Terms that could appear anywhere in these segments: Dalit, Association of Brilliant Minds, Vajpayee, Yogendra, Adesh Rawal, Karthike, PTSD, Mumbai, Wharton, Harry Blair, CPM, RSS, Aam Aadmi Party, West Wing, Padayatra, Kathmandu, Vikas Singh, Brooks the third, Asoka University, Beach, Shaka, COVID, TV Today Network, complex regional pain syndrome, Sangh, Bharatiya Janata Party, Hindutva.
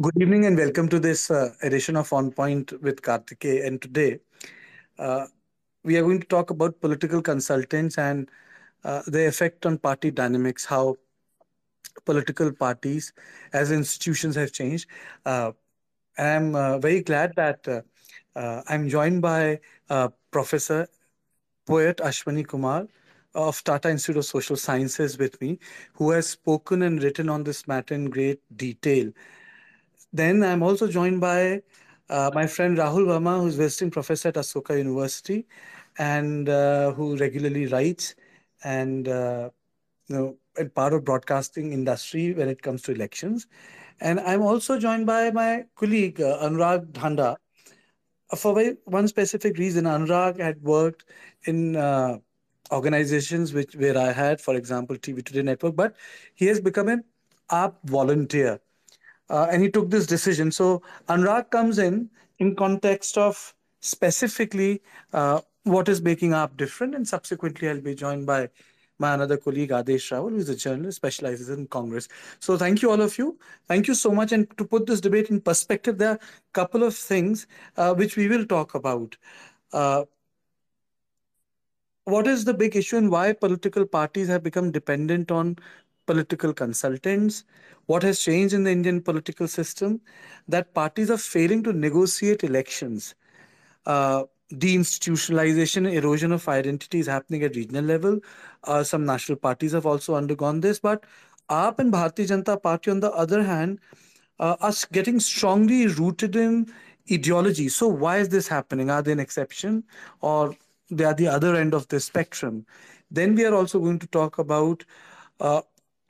Good evening and welcome to this edition of On Point with Karthike. And today we are going to talk about political consultants and their effect on party dynamics, how political parties as institutions have changed. I'm very glad that I'm joined by Professor Poet Ashwani Kumar of Tata Institute of Social Sciences with me, who has spoken and written on this matter in great detail. Then I'm also joined by my friend Rahul Verma, who's visiting professor at Asoka University and who regularly writes and a part of broadcasting industry when it comes to elections. And I'm also joined by my colleague Anurag Dhanda. For one specific reason, Anurag had worked in organizations where I had, for example, TV Today Network, but he has become an AAP volunteer. And he took this decision. So Anurag comes in context of specifically what is making AAP different. And subsequently, I'll be joined by my another colleague, Adesh Rawal, who is a journalist, specializes in Congress. So thank you, all of you. Thank you so much. And to put this debate in perspective, there are a couple of things which we will talk about. What is the big issue and why political parties have become dependent on political consultants? What has changed in the Indian political system? That parties are failing to negotiate elections. Deinstitutionalization, erosion of identity is happening at regional level. Some national parties have also undergone this. But AAP and Bharatiya Janata Party, on the other hand, are getting strongly rooted in ideology. So why is this happening? Are they an exception, or they are the other end of the spectrum? Then we are also going to talk about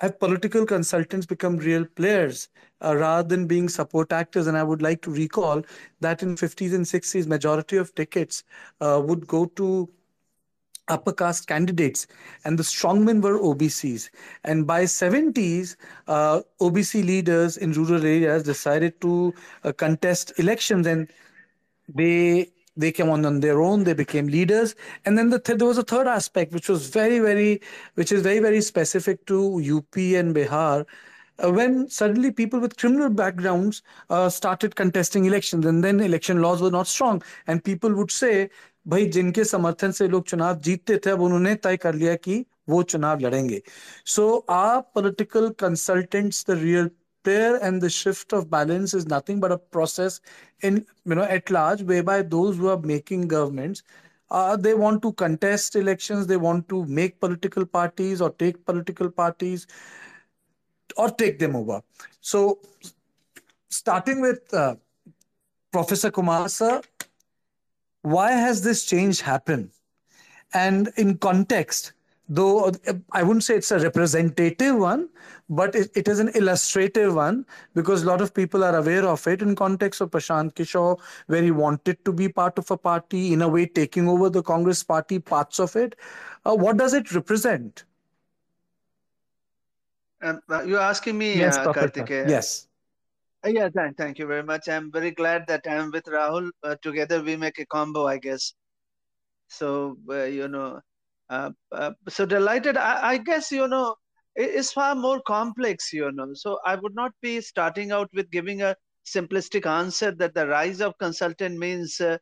have political consultants become real players rather than being support actors? And I would like to recall that in 50s and 60s, majority of tickets would go to upper caste candidates and the strongmen were OBCs. And by 70s, OBC leaders in rural areas decided to contest elections, and they came on their own, they became leaders. And then there was a third aspect, which was very, very specific to UP and Bihar, when suddenly people with criminal backgrounds started contesting elections, and then election laws were not strong. And people would say, bhai, jinke samarthan se log chunav jeette the, ab unhone tay kar liya ki wo chunav ladenge. So are political consultants the real player, and the shift of balance is nothing but a process in, at large, whereby those who are making governments, they want to contest elections, they want to make political parties or take political parties or take them over. So starting with Professor Kumar, sir, why has this change happened? And in context, though I wouldn't say it's a representative one, but it is an illustrative one, because a lot of people are aware of it in context of Prashant Kishor, where he wanted to be part of a party, in a way taking over the Congress party, parts of it. What does it represent? You're asking me, yes, Karthike? Yes. Yeah, thank you very much. I'm very glad that I'm with Rahul. Together we make a combo, I guess. So, so delighted. I guess, it's far more complex, So I would not be starting out with giving a simplistic answer that the rise of consultant means, the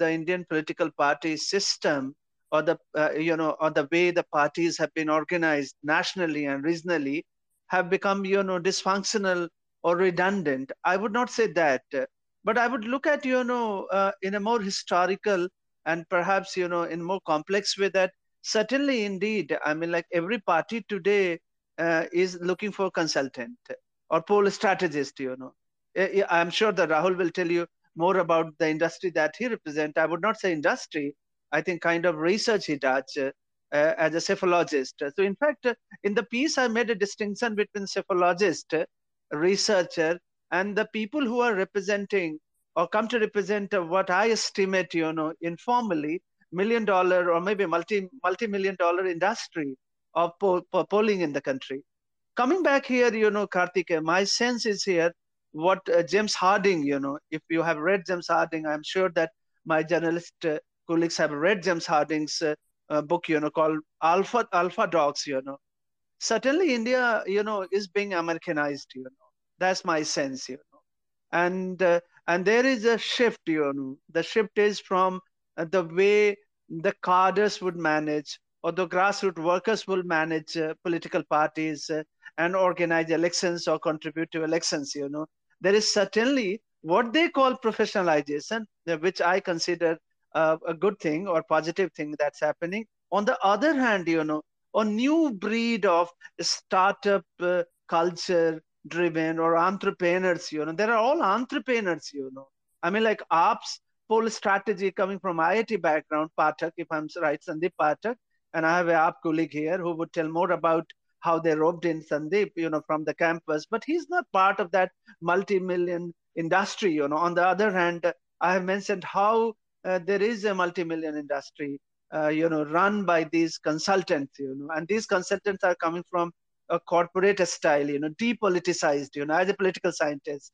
Indian political party system, or the, or the way the parties have been organized nationally and regionally have become, dysfunctional or redundant. I would not say that, but I would look at, in a more historical and perhaps, in more complex way, that certainly indeed, like every party today is looking for a consultant or poll strategist, I'm sure that Rahul will tell you more about the industry that he represents. I would not say industry, I think kind of research he does as a cephalologist. So in fact, in the piece, I made a distinction between cephalologist, researcher, and the people who are representing or come to represent what I estimate, informally, $1 million or maybe multi-million dollar industry of polling in the country. Coming back here, Karthike, my sense is here what James Harding, if you have read James Harding, I'm sure that my journalist colleagues have read James Harding's book, called Alpha Dogs, Certainly India, is being Americanized, That's my sense, And there is a shift, you know. The shift is from the way the cadres would manage, or the grassroots workers will manage political parties and organize elections or contribute to elections, you know. There is certainly what they call professionalization, which I consider a good thing or positive thing that's happening. On the other hand, you know, a new breed of startup culture driven or entrepreneurs, you know, there are all entrepreneurs, you know. I mean, like ops, whole strategy coming from IIT background, Patak, if I'm right, Sandeep Patak, and I have an op colleague here who would tell more about how they roped in Sandeep, you know, from the campus, but he's not part of that multi-million industry, you know. On the other hand, I have mentioned how there is a multi-million industry, you know, run by these consultants, you know, and these consultants are coming from a corporate style, you know, depoliticized, you know, as a political scientist.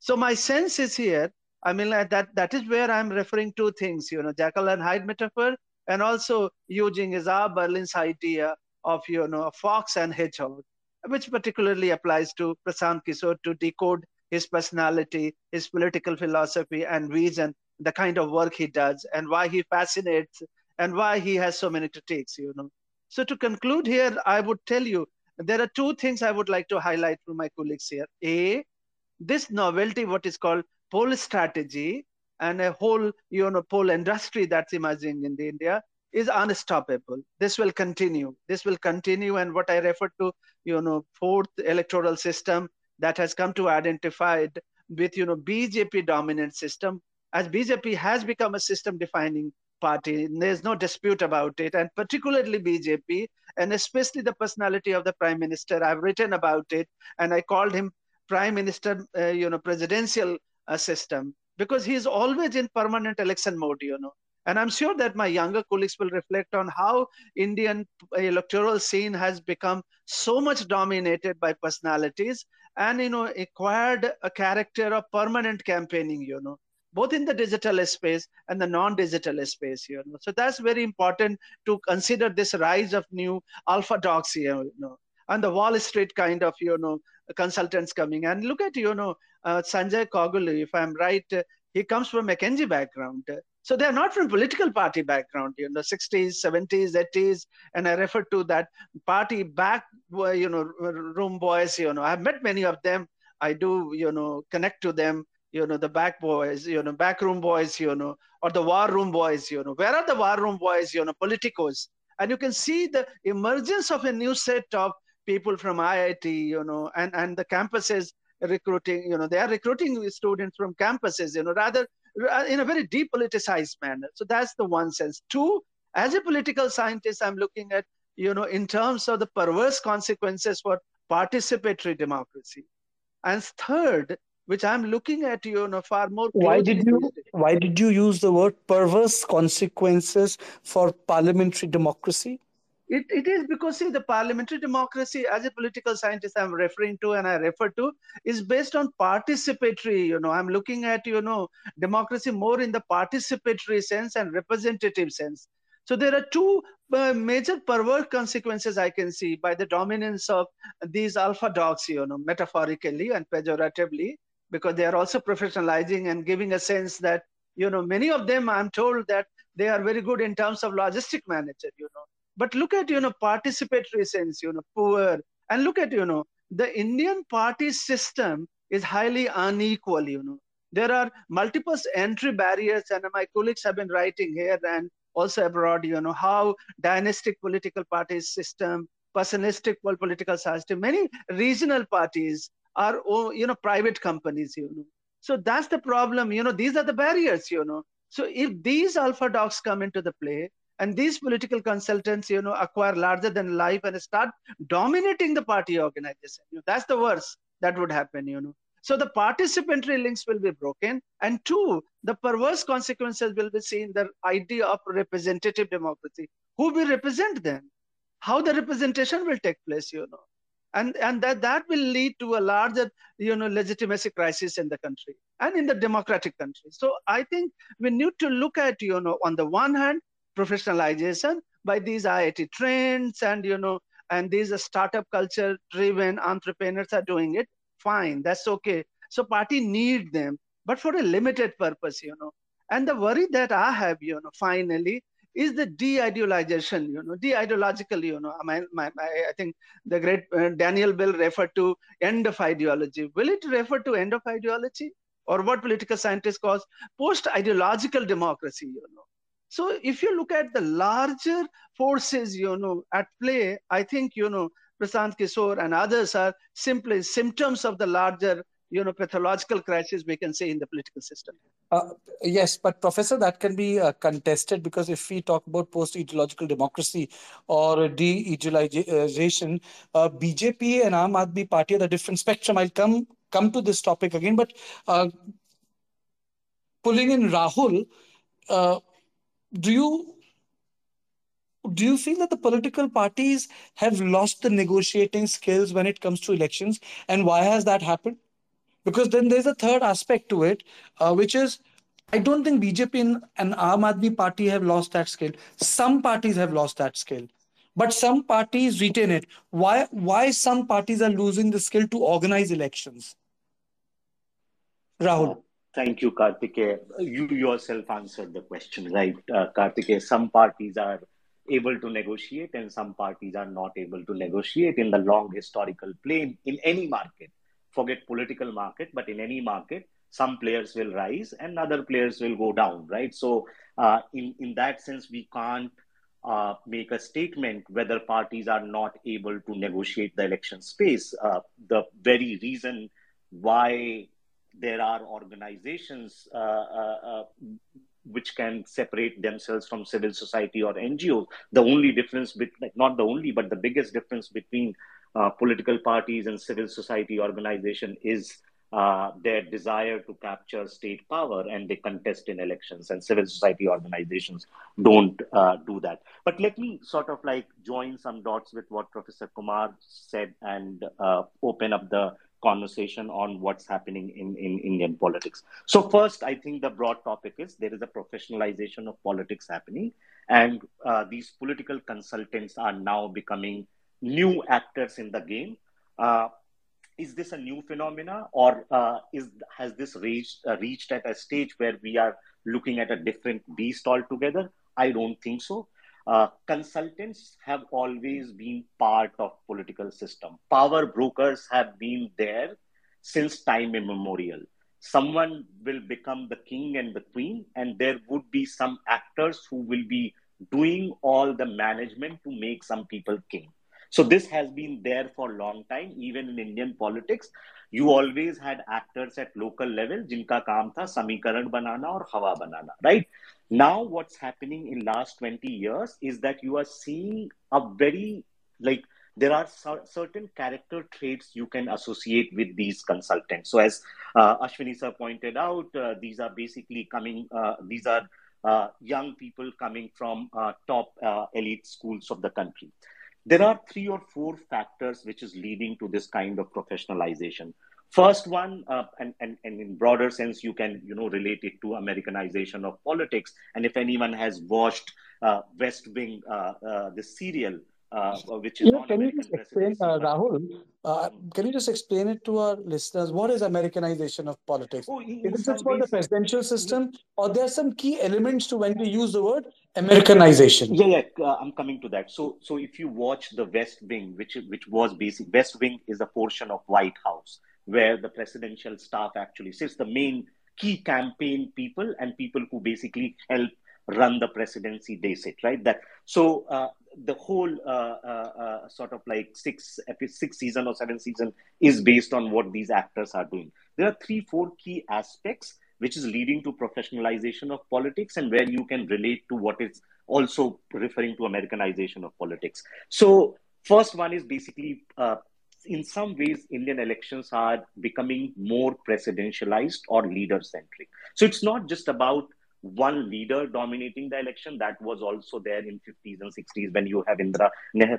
So my sense is here, I mean, like that is where I'm referring to things, you know, Jekyll and Hyde metaphor, and also using Isaiah Berlin's idea of, you know, fox and hedgehog, which particularly applies to Prashant Kishor to decode his personality, his political philosophy and vision, the kind of work he does and why he fascinates and why he has so many critiques, you know. So to conclude here, I would tell you, there are two things I would like to highlight from my colleagues here. A, this novelty, what is called poll strategy and a whole, you know, poll industry that's emerging in India is unstoppable. This will continue. This will continue. And what I referred to, you know, fourth electoral system that has come to identified with, you know, BJP dominant system, as BJP has become a system defining party. There's no dispute about it. And particularly BJP, and especially the personality of the Prime Minister, I've written about it. And I called him Prime Minister, you know, presidential system, because he is always in permanent election mode, you know. And I'm sure that my younger colleagues will reflect on how Indian electoral scene has become so much dominated by personalities and, you know, acquired a character of permanent campaigning, you know, both in the digital space and the non-digital space, you know. So that's very important to consider this rise of new alpha dogs, you know, and the Wall Street kind of, you know, consultants coming. And look at, you know, Sanjay Kogul, if I'm right, he comes from McKinsey background. So they're not from political party background, you know, 60s, 70s, 80s. And I refer to that party back, you know, room boys, you know, I've met many of them. I do, you know, connect to them, you know, the back boys, you know, back room boys, you know, or the war room boys, you know, where are the war room boys, you know, politicos. And you can see the emergence of a new set of people from IIT, you know, and the campuses recruiting, you know, they are recruiting students from campuses, you know, rather in a very depoliticized manner. So that's the one sense. Two, as a political scientist, I'm looking at, you know, in terms of the perverse consequences for participatory democracy. And third, which I'm looking at, you know, far more. Why did you use the word perverse consequences for parliamentary democracy? It is because, see, the parliamentary democracy, as a political scientist I'm referring to and I refer to, is based on participatory, you know, I'm looking at, you know, democracy more in the participatory sense and representative sense. So there are two major perverse consequences I can see by the dominance of these alpha dogs, you know, metaphorically and pejoratively, because they are also professionalizing and giving a sense that, you know, many of them, I'm told that they are very good in terms of logistic manager, you know. But look at, you know, participatory sense, you know, poor. And look at, you know, the Indian party system is highly unequal, you know. There are multiple entry barriers, and my colleagues have been writing here and also abroad, you know, how dynastic political party system, personalistic political system, many regional parties are, you know, private companies, you know. So that's the problem, you know, these are the barriers, you know. So if these alpha dogs come into the play, and these political consultants, you know, acquire larger than life and start dominating the party organization. That's the worst that would happen, you know. So the participatory links will be broken. And two, the perverse consequences will be seen, the idea of representative democracy. Who will represent them? How the representation will take place, you know. And that will lead to a larger, you know, legitimacy crisis in the country and in the democratic country. So I think we need to look at, you know, on the one hand, professionalization by these IIT trends and, you know, and these startup culture driven entrepreneurs are doing it, fine, that's okay. So party need them, but for a limited purpose, And the worry that I have, finally, is the de-idealization, de-ideological, I think the great Daniel Bell referred to end of ideology. Will it refer to end of ideology? Or what political scientists call post-ideological democracy, So if you look at the larger forces, at play, I think, Prashant Kishor and others are simply symptoms of the larger, pathological crisis we can say in the political system. Yes, but Professor, that can be contested, because if we talk about post-ideological democracy or de-idealization, BJP and Aam Aadmi Party are a different spectrum. I'll come to this topic again, but pulling in Rahul, do you feel that the political parties have lost the negotiating skills when it comes to elections, and why has that happened? Because then there's a third aspect to it, which is, I don't think BJP and Aam Aadmi Party have lost that skill. Some parties have lost that skill, but some parties retain it. Why some parties are losing the skill to organize elections? Rahul. Thank you, Karthike. You yourself answered the question, right, Karthike? Some parties are able to negotiate and some parties are not able to negotiate in the long historical plane in any market. Forget political market, but in any market, some players will rise and other players will go down, right? So in that sense, we can't make a statement whether parties are not able to negotiate the election space. The very reason why there are organizations which can separate themselves from civil society or NGOs. The only difference, not the only, but the biggest difference between political parties and civil society organization is their desire to capture state power, and they contest in elections, and civil society organizations don't do that. But let me sort of like join some dots with what Professor Kumar said and open up the conversation on what's happening in Indian politics. So first, I think the broad topic is there is a professionalization of politics happening, and these political consultants are now becoming new actors in the game. Is this a new phenomena, or has this reached at a stage where we are looking at a different beast altogether? I don't think so. Consultants have always been part of political system. Power brokers have been there since time immemorial. Someone will become the king and the queen, and there would be some actors who will be doing all the management to make some people king. So this has been there for a long time. Even in Indian politics, you always had actors at local level, jinka kaam tha samikaran banana or hawa banana, right? Now what's happening in last 20 years is that you are seeing a very, like, there are certain character traits you can associate with these consultants. So as Ashwini sir pointed out, these are basically coming, these are young people coming from top elite schools of the country. There are 3 or 4 factors which is leading to this kind of professionalization. First one, and in broader sense, you can relate it to Americanization of politics. And if anyone has watched West Wing, the serial, which is on American presidency. Rahul, can you just explain it to our listeners? What is Americanization of politics? Oh, is it just for the presidential system, or there are some key elements to when we use the word Americanization? Yeah, I'm coming to that. So if you watch the West Wing, which was basic, West Wing is a portion of White House where the presidential staff actually sits, the main key campaign people and people who basically help run the presidency, they sit, right? So the whole sort of like 6 season or 7 season is based on what these actors are doing. There are 3-4 key aspects which is leading to professionalization of politics, and where you can relate to what is also referring to Americanization of politics. So first one is basically, in some ways, Indian elections are becoming more presidentialized or leader-centric. So it's not just about one leader dominating the election. That was also there in 50s and 60s when you have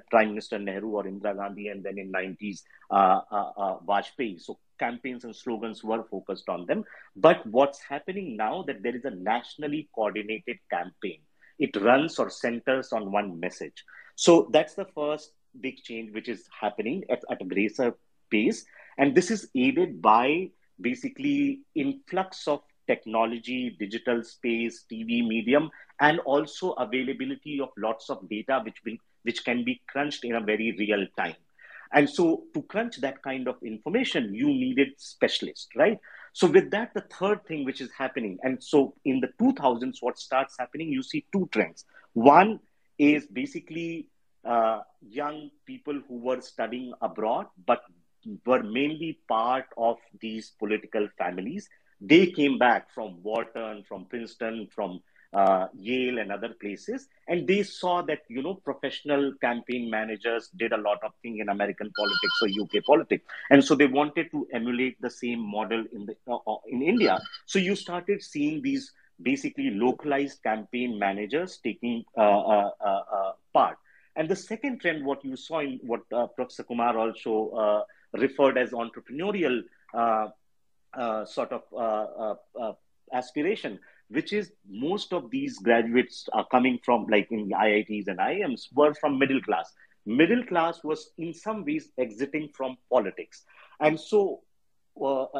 Prime Minister Nehru or Indira Gandhi, and then in 90s, Vajpayee. So campaigns and slogans were focused on them. But what's happening now that there is a nationally coordinated campaign. It runs or centers on one message. So that's the first big change which is happening at a greater pace. And this is aided by basically influx of technology, digital space, TV medium, and also availability of lots of data which can be crunched in a very real time. And so to crunch that kind of information, you needed specialists, right? So with that, the third thing which is happening, and so in the 2000s, what starts happening, you see two trends. One is basically young people who were studying abroad, but were mainly part of these political families. They came back from Wharton, from Princeton, from Yale and other places. And they saw that, you know, professional campaign managers did a lot of things in American politics or UK politics. And so they wanted to emulate the same model in India. So you started seeing these basically localized campaign managers taking part. And the second trend, what you saw in what Professor Kumar also referred as entrepreneurial aspiration, which is most of these graduates are coming from, like in IITs and IIMs, were from middle class. Middle class was in some ways exiting from politics. And so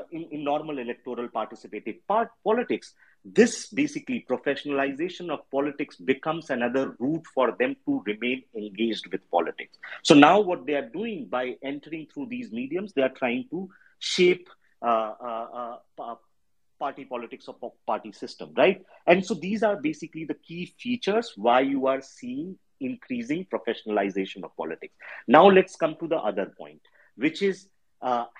in normal electoral participative politics, this basically professionalization of politics becomes another route for them to remain engaged with politics. So now what they are doing by entering through these mediums, they are trying to shape party politics or party system, right? And so these are basically the key features why you are seeing increasing professionalization of politics. Now let's come to the other point, which is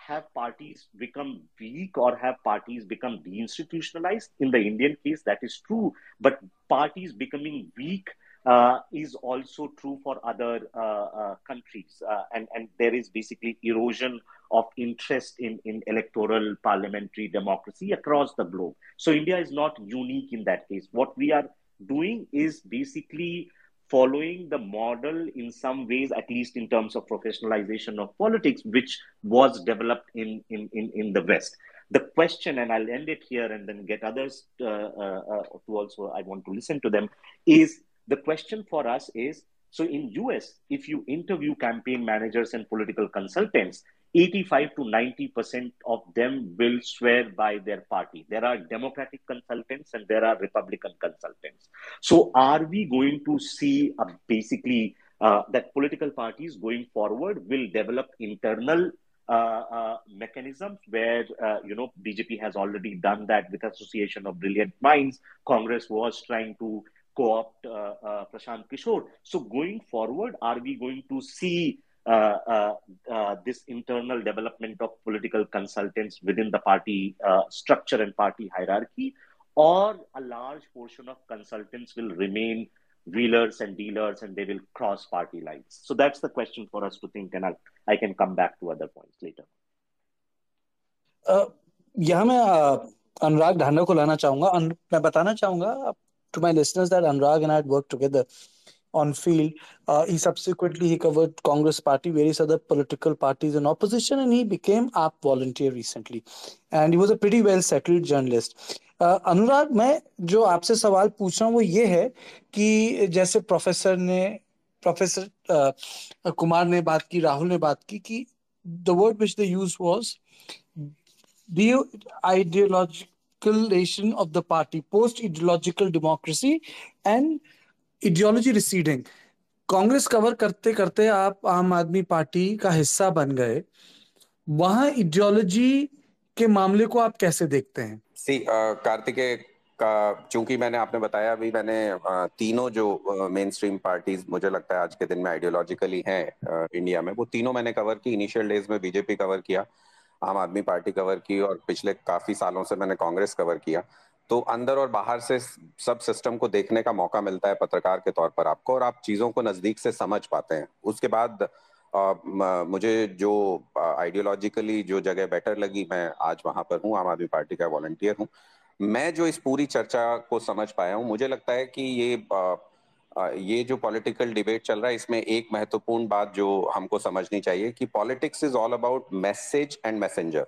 have parties become weak or have parties become deinstitutionalized? In the Indian case, that is true, but parties becoming weak is also true for other countries. And there is basically erosion of interest in electoral parliamentary democracy across the globe. So India is not unique in that case. What we are doing is basically following the model in some ways, at least in terms of professionalization of politics, which was developed in the West. The question, and I'll end it here and then get others who also I want to listen to them, is the question for us is, so in US, if you interview campaign managers and political consultants, 85 to 90% of them will swear by their party. There are Democratic consultants and there are Republican consultants. So are we going to see basically that political parties going forward will develop internal mechanisms where, you know, BJP has already done that with Association of Brilliant Minds. Congress was trying to co-opt Prashant Kishor. So going forward, are we going to see this internal development of political consultants within the party structure and party hierarchy, or a large portion of consultants will remain wheelers and dealers and they will cross party lines? So that's the question for us to think, and I can come back to other points later. Yeah, I Anurag Dhanda ko lana chahunga, and I batana chahunga to my listeners that Anurag and I had worked together on field. He subsequently covered Congress Party, various other political parties in opposition, and he became AAP volunteer recently. And he was a pretty well-settled journalist. Anurag, मैं जो आपसे सवाल पूछ रहा हूँ वो ये है कि जैसे Professor कुमार ने बात की, राहुल ने बात की कि the word which they used was the ideologicalization of the party, post-ideological democracy, and ideology receding. Congress cover करते करते आप आम आदमी पार्टी का हिस्सा बन गए. वहाँ ideology के मामले को आप कैसे देखते हैं? कार्तिकेय का, चूंकि आपने बताया अभी तीनों जो mainstream parties मुझे लगता है आज के दिन में ideologically हैं इंडिया में, वो तीनों मैंने cover की. Initial days में बीजेपी cover किया, आम आदमी पार्टी cover की, और पिछले काफी सालों से मैंने कांग्रेस cover किया. तो अंदर और बाहर से सब सिस्टम को देखने का मौका मिलता है पत्रकार के तौर पर आपको, और आप चीजों को नजदीक से समझ पाते हैं. उसके बाद मुझे जो आइडियोलॉजिकली जो जगह बेटर लगी, मैं आज वहां पर हूँ, आम आदमी पार्टी का वॉलंटियर हूँ. मैं जो इस पूरी चर्चा को समझ पाया हूँ, मुझे लगता है कि ये जो पॉलिटिकल डिबेट चल रहा है, इसमें एक महत्वपूर्ण बात जो हमको समझनी चाहिए कि politics is all about message and messenger.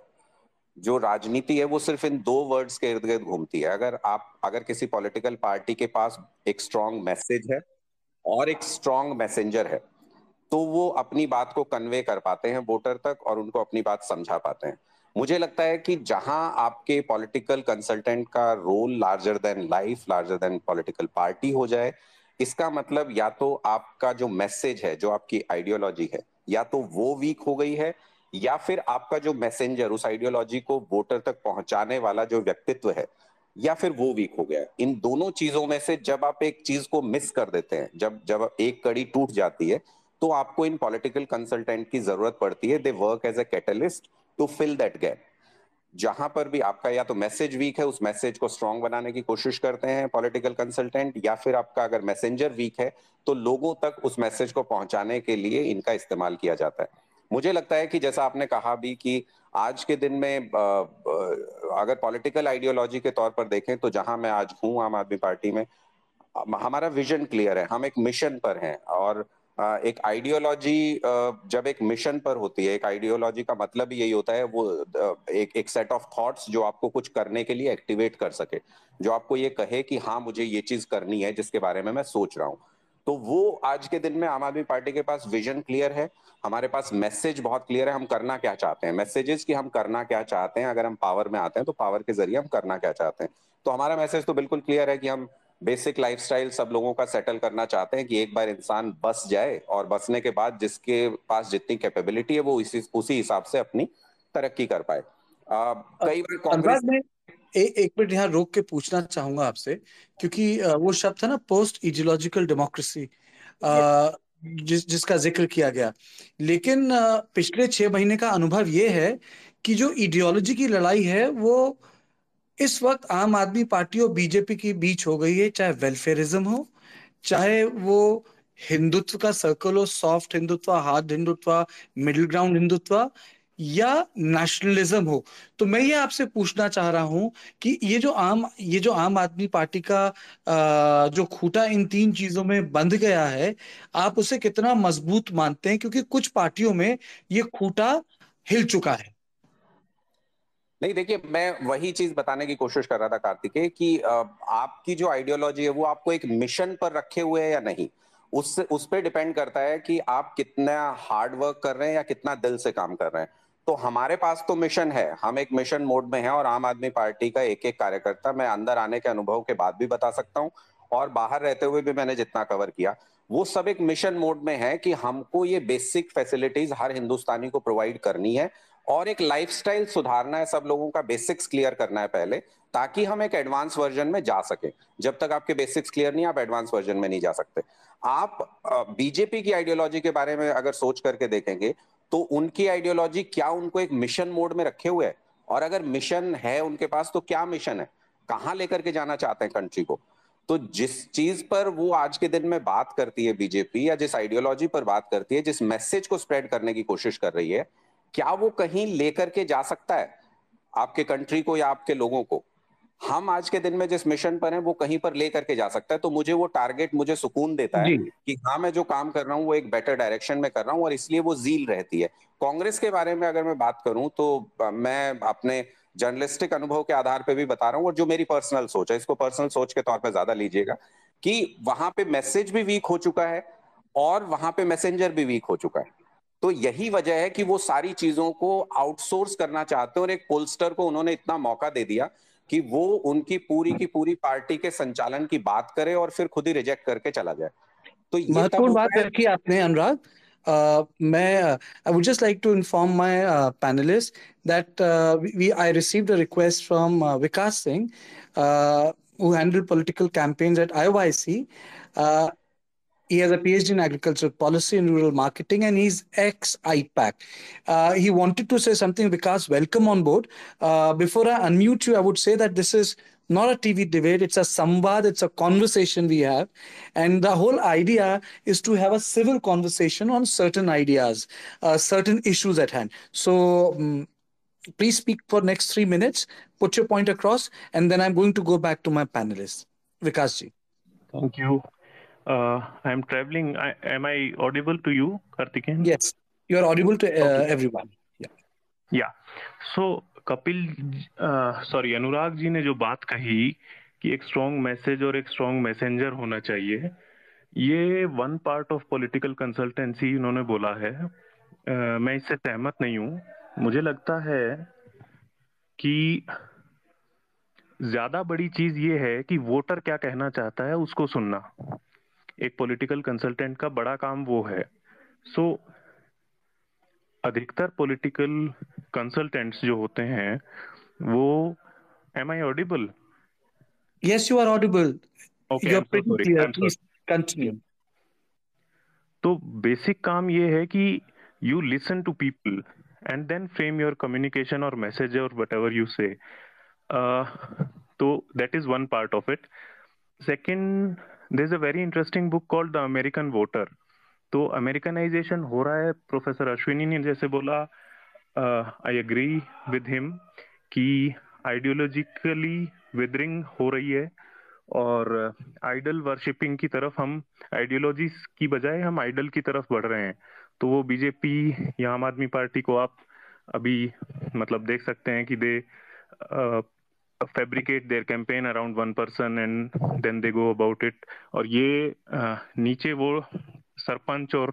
जो राजनीति है वो सिर्फ इन दो वर्ड्स के इर्द गिर्द घूमती है. अगर किसी पॉलिटिकल पार्टी के पास एक स्ट्रांग मैसेज है और एक स्ट्रांग मैसेंजर है, तो वो अपनी बात को कन्वे कर पाते हैं वोटर तक और उनको अपनी बात समझा पाते हैं. मुझे लगता है कि जहां आपके पॉलिटिकल कंसल्टेंट का role larger than life, larger than political party हो जाए, इसका मतलब या तो आपका जो मैसेज है, जो आपकी आइडियोलॉजी है, या तो वो वीक हो गई है, या फिर आपका जो मैसेंजर उस आइडियोलॉजी को वोटर तक पहुंचाने वाला जो व्यक्तित्व है, या फिर वो वीक हो गया है। इन दोनों चीजों में से जब आप एक चीज को मिस कर देते हैं, जब एक कड़ी टूट जाती है, तो आपको इन पॉलिटिकल कंसल्टेंट की जरूरत पड़ती है। They work as a catalyst to fill that gap. जहां पर भी आपका या तो मैसेज वीक है, उस मैसेज को स्ट्रांग बनाने की कोशिश करते हैं पॉलिटिकल कंसल्टेंट, या फिर आपका अगर मैसेंजर वीक है तो लोगों तक उस मैसेज को पहुंचाने के लिए इनका इस्तेमाल किया जाता है। मुझे लगता है कि जैसा आपने कहा भी कि आज के दिन में अगर पॉलिटिकल आइडियोलॉजी के तौर पर देखें तो जहां मैं आज हूँ आम आदमी पार्टी में, हमारा विजन क्लियर है, हम एक मिशन पर हैं। और एक आइडियोलॉजी जब एक मिशन पर होती है, एक आइडियोलॉजी का मतलब यही होता है वो एक सेट ऑफ थॉट्स जो आपको कुछ करने के लिए एक्टिवेट कर सके, जो आपको ये कहे कि हाँ मुझे ये चीज करनी है जिसके बारे में मैं सोच रहा हूँ। तो वो आज के दिन में आम आदमी पार्टी के पास विजन क्लियर है, हमारे पास मैसेज बहुत क्लियर है, हम करना क्या चाहते हैं, मैसेजेस कि हम करना क्या चाहते हैं। अगर हम पावर में आते हैं तो पावर के जरिए हम करना क्या चाहते हैं। तो हमारा मैसेज तो बिल्कुल क्लियर है कि हम बेसिक लाइफस्टाइल सब लोगों का सेटल करना चाहते हैं कि एक बार इंसान बस जाए और बसने के बाद जिसके पास जितनी कैपेबिलिटी है वो उसी हिसाब से अपनी तरक्की कर पाए। कई बार कांग्रेस एक मिनट यहाँ रोक के पूछना चाहूंगा आपसे, क्योंकि वो शब्द था ना पोस्ट इडियोलॉजिकल डेमोक्रेसी, जिसका जिक्र किया गया, लेकिन पिछले 6 महीने का अनुभव ये है कि जो इडियोलॉजी की लड़ाई है वो इस वक्त आम आदमी पार्टी और बीजेपी के बीच हो गई है, चाहे वेलफेयरिज्म हो, चाहे वो हिंदुत्व का सर्कल हो, soft Hindutva, hard Hindutva, middle ground Hindutva, या नेशनलिज्म हो। तो मैं ये आपसे पूछना चाह रहा हूं कि ये जो आम आदमी पार्टी का जो खूंटा इन 3 चीजों में बंध गया है, आप उसे कितना मजबूत मानते हैं, क्योंकि कुछ पार्टियों में ये खूंटा हिल चुका है। नहीं, देखिए मैं वही चीज बताने की कोशिश कर रहा था कार्तिकेय कि आपकी जो आइडियोलॉजी है वो आपको एक मिशन पर रखे हुए है या नहीं, उस पे डिपेंड करता है कि आप कितना हार्ड वर्क कर रहे हैं या कितना दिल से काम कर रहे हैं। तो हमारे पास तो मिशन है, हम एक मिशन मोड में हैं, और आम आदमी पार्टी का एक एक कार्यकर्ता मैं अंदर आने के अनुभव के बाद भी बता सकता हूं, और बाहर रहते हुए भी मैंने जितना कवर किया, वो सब एक मिशन मोड में है कि हमको ये बेसिक फैसिलिटीज हर हिंदुस्तानी को प्रोवाइड करनी है, और एक लाइफस्टाइल सुधारना है, सब लोगों का बेसिक्स क्लियर करना है पहले, ताकि हम एक एडवांस वर्जन में जा सके। जब तक आपके बेसिक्स क्लियर नहीं, आप एडवांस वर्जन में नहीं जा सकते। आप बीजेपी की आइडियोलॉजी के बारे में अगर सोच करके देखेंगे तो उनकी आइडियोलॉजी क्या उनको एक मिशन मोड में रखे हुए है, और अगर मिशन है उनके पास तो क्या मिशन है, कहाँ लेकर के जाना चाहते हैं कंट्री को। तो जिस चीज पर वो आज के दिन में बात करती है बीजेपी, या जिस आइडियोलॉजी पर बात करती है, जिस मैसेज को स्प्रेड करने की कोशिश कर रही है, क्या वो कहीं लेकर के जा सकता है आपके कंट्री को या आपके लोगों को। हम आज के दिन में जिस मिशन पर हैं वो कहीं पर लेकर के जा सकता है। तो मुझे वो टारगेट मुझे सुकून देता है कि हाँ मैं जो काम कर रहा हूँ वो एक बेटर डायरेक्शन में कर रहा हूँ, और इसलिए वो जील रहती है। कांग्रेस के बारे में अगर मैं बात करूं तो मैं अपने जर्नलिस्टिक अनुभव के आधार पर भी बता रहा हूँ, और जो मेरी पर्सनल सोच है, इसको पर्सनल सोच के तौर पर ज्यादा लीजिएगा, कि वहां पे मैसेज भी वीक हो चुका है और वहां पे मैसेंजर भी वीक हो चुका है। तो यही वजह है कि वो सारी चीजों को आउटसोर्स करना चाहते हैं, और एक पोलस्टर को उन्होंने इतना मौका दे दिया कि वो उनकी पूरी पार्टी के संचालन की बात करे और फिर खुद ही रिजेक्ट करके चला जाए। तो ये महत्वपूर्ण बात रखी आपने अनुराग। मैं I would just like to inform my panelists that I received a request from Vikas Singh, who handled political campaigns at IYC. He has a PhD in agricultural policy and rural marketing, and he's ex-IPAC. He wanted to say something. Vikas, welcome on board. Before I unmute you, I would say that this is not a TV debate. It's a samvad. It's a conversation we have. And the whole idea is to have a civil conversation on certain ideas, certain issues at hand. So please speak for next 3 minutes, put your point across, and then I'm going to go back to my panelists. Vikas ji. Thank you. I'm traveling. Am I audible to you, Karthike? Yes, you are audible to everyone. Yeah. So अनुराग जी ने जो बात कही कि एक strong message और एक strong messenger होना चाहिए, ये one part of political consultancy इन्होंने बोला है। मैं इससे सहमत नहीं हूँ। मुझे लगता है कि ज्यादा बड़ी चीज ये है कि वोटर क्या कहना चाहता है उसको सुनना, एक पॉलिटिकल कंसल्टेंट का बड़ा काम वो है। सो अधिकतर पॉलिटिकल कंसल्टेंट्स जो होते हैं वो, am I audible? Yes, you are audible. Okay, you're pretty clear. Please continue. तो बेसिक काम ये है कि you listen to people and then frame your communication or message or whatever you say. So that is one part of it. Second, there's a very interesting book called The American Voter. So Americanization हो रहा है, Professor Ashwini ने जैसे बोला, I agree with him कि ideologically withering हो रही है और idol worshipping की तरफ हम, ideologies की बजाय हम idol की तरफ बढ़ रहे हैं। तो वो बीजेपी या आम आदमी पार्टी को आप अभी मतलब देख सकते हैं कि they fabricate their campaign around one person and then they go about it, और ये नीचे वो सरपंच और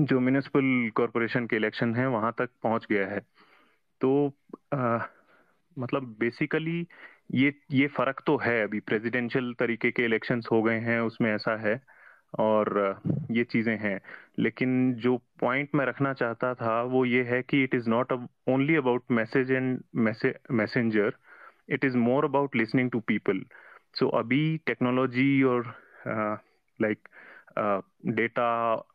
जो म्युनिसिपल कॉरपोरेशन के इलेक्शन है वहां तक पहुंच गया है। तो मतलब बेसिकली ये फर्क तो है, अभी प्रेसिडेंशियल तरीके के इलेक्शंस हो गए हैं उसमें ऐसा है और ये चीजें हैं, लेकिन जो पॉइंट मैं रखना चाहता था वो ये है कि it is not only about message and messenger, it is more about listening to people. So अभी टेक्नोलॉजी और लाइक डेटा,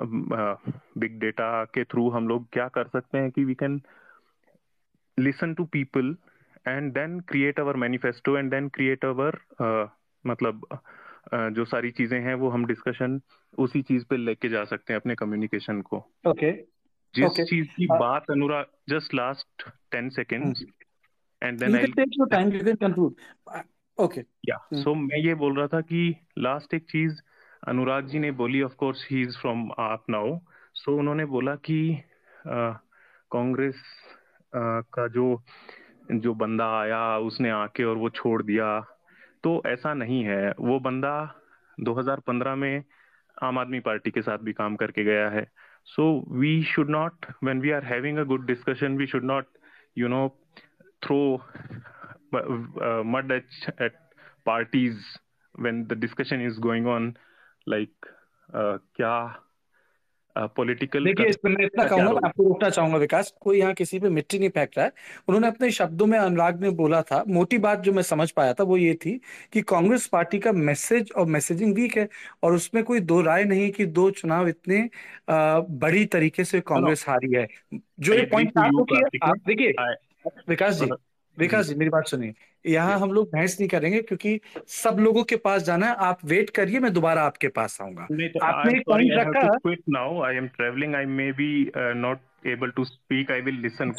बिग डेटा के थ्रू हम लोग क्या कर सकते हैं कि we can listen to people and then create our manifesto and then create our मतलब जो सारी चीजें हैं वो हम डिस्कशन उसी चीज पे लेके जा सकते हैं अपने कम्युनिकेशन को। ओके, जिस चीज की बात Anurag, just last 10 seconds and then I take your time, you can conclude. Okay yeah, so मैं ये बोल रहा था कि लास्ट एक चीज अनुराग जी ने बोली, of course he is from आप नाउ, सो उन्होंने बोला कि कांग्रेस का जो बंदा आया उसने आके और वो छोड़ दिया, तो ऐसा नहीं है। वो बंदा 2015 में आम आदमी पार्टी के साथ भी काम करके गया है। So we should not, when we are having a good discussion, we should not you know throw mud at parties when the discussion is going on. Like क्या पॉलिटिकल, देखिए इसमें मैं इतना कहूंगा, आपको रोकना चाहूंगा विकास, कोई यहाँ किसी पे मिट्टी नहीं फेंक रहा है। उन्होंने अपने शब्दों में, अनुराग ने बोला था, मोटी बात जो मैं समझ पाया था वो ये थी कि कांग्रेस पार्टी का मैसेज और मैसेजिंग वीक है और उसमें कोई दो राय नहीं कि दो चुनाव इतने बड़ी तरीके से कांग्रेस हारी है। जो ये पॉइंट आप देखिए विकास जी मेरी बात सुनिए, यहाँ हम लोग बहस नहीं करेंगे क्योंकि सब लोगों के पास जाना है। आप वेट करिए, मैं दोबारा आपके पास आऊंगा। आपने एक पॉइंट रखा,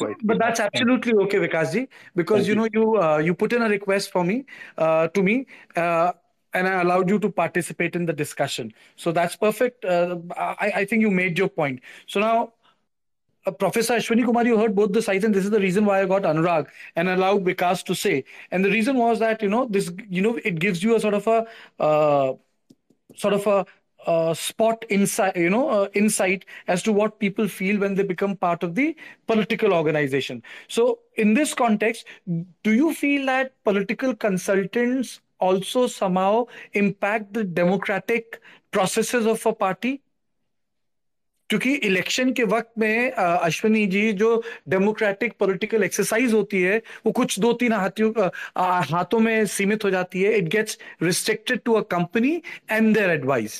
but that's absolutely okay Vikas ji, because you know you put in a request for me to me and I allowed you to participate in the discussion, so that's perfect. I think you made your point. So now Professor Ashwani Kumar, you heard both the sides, and this is the reason why I got Anurag and allowed Vikas to say. And the reason was that it gives you a sort of a spot insight, insight as to what people feel when they become part of the political organization. So in this context, do you feel that political consultants also somehow impact the democratic processes of a party? क्योंकि election के वक्त में अश्विनी जी, जो democratic political exercise होती है वो कुछ दो तीन हाथों में सीमित हो जाती है। It gets restricted to a company and their advice.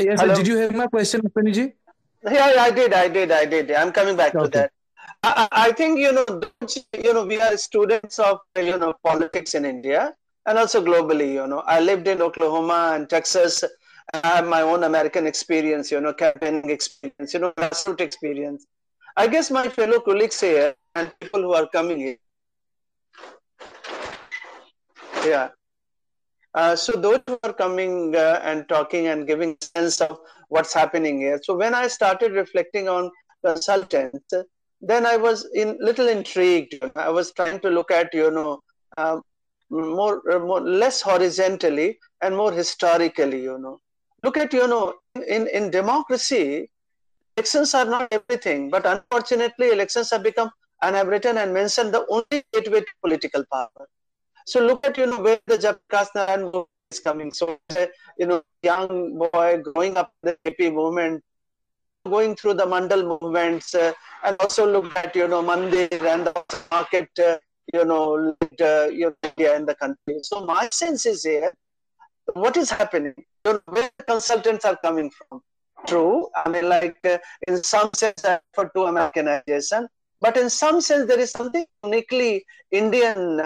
Yes, hello. Did you hear my question, Ashwini ji? Yeah, I did. I'm coming back to that. I think we are students of politics in India and also globally. I lived in Oklahoma and Texas. I have my own American experience, campaigning experience, grassroots experience. I guess my fellow colleagues here and people who are coming here, so those who are coming and talking and giving sense of what's happening here. So when I started reflecting on consultants, then I was little intrigued. I was trying to look at more less horizontally and more historically. Look at, in democracy, elections are not everything, but unfortunately elections have become and I've written and mentioned the only gateway to political power. So look at, where the Jabkasna movement is coming. So, young boy growing up in the AP movement, going through the Mandal movements, and also look at, Mandir and the market, India and the country. So my sense is here, what is happening? Where the consultants are coming from? True, in some sense I refer to Americanization, but in some sense there is something uniquely Indian,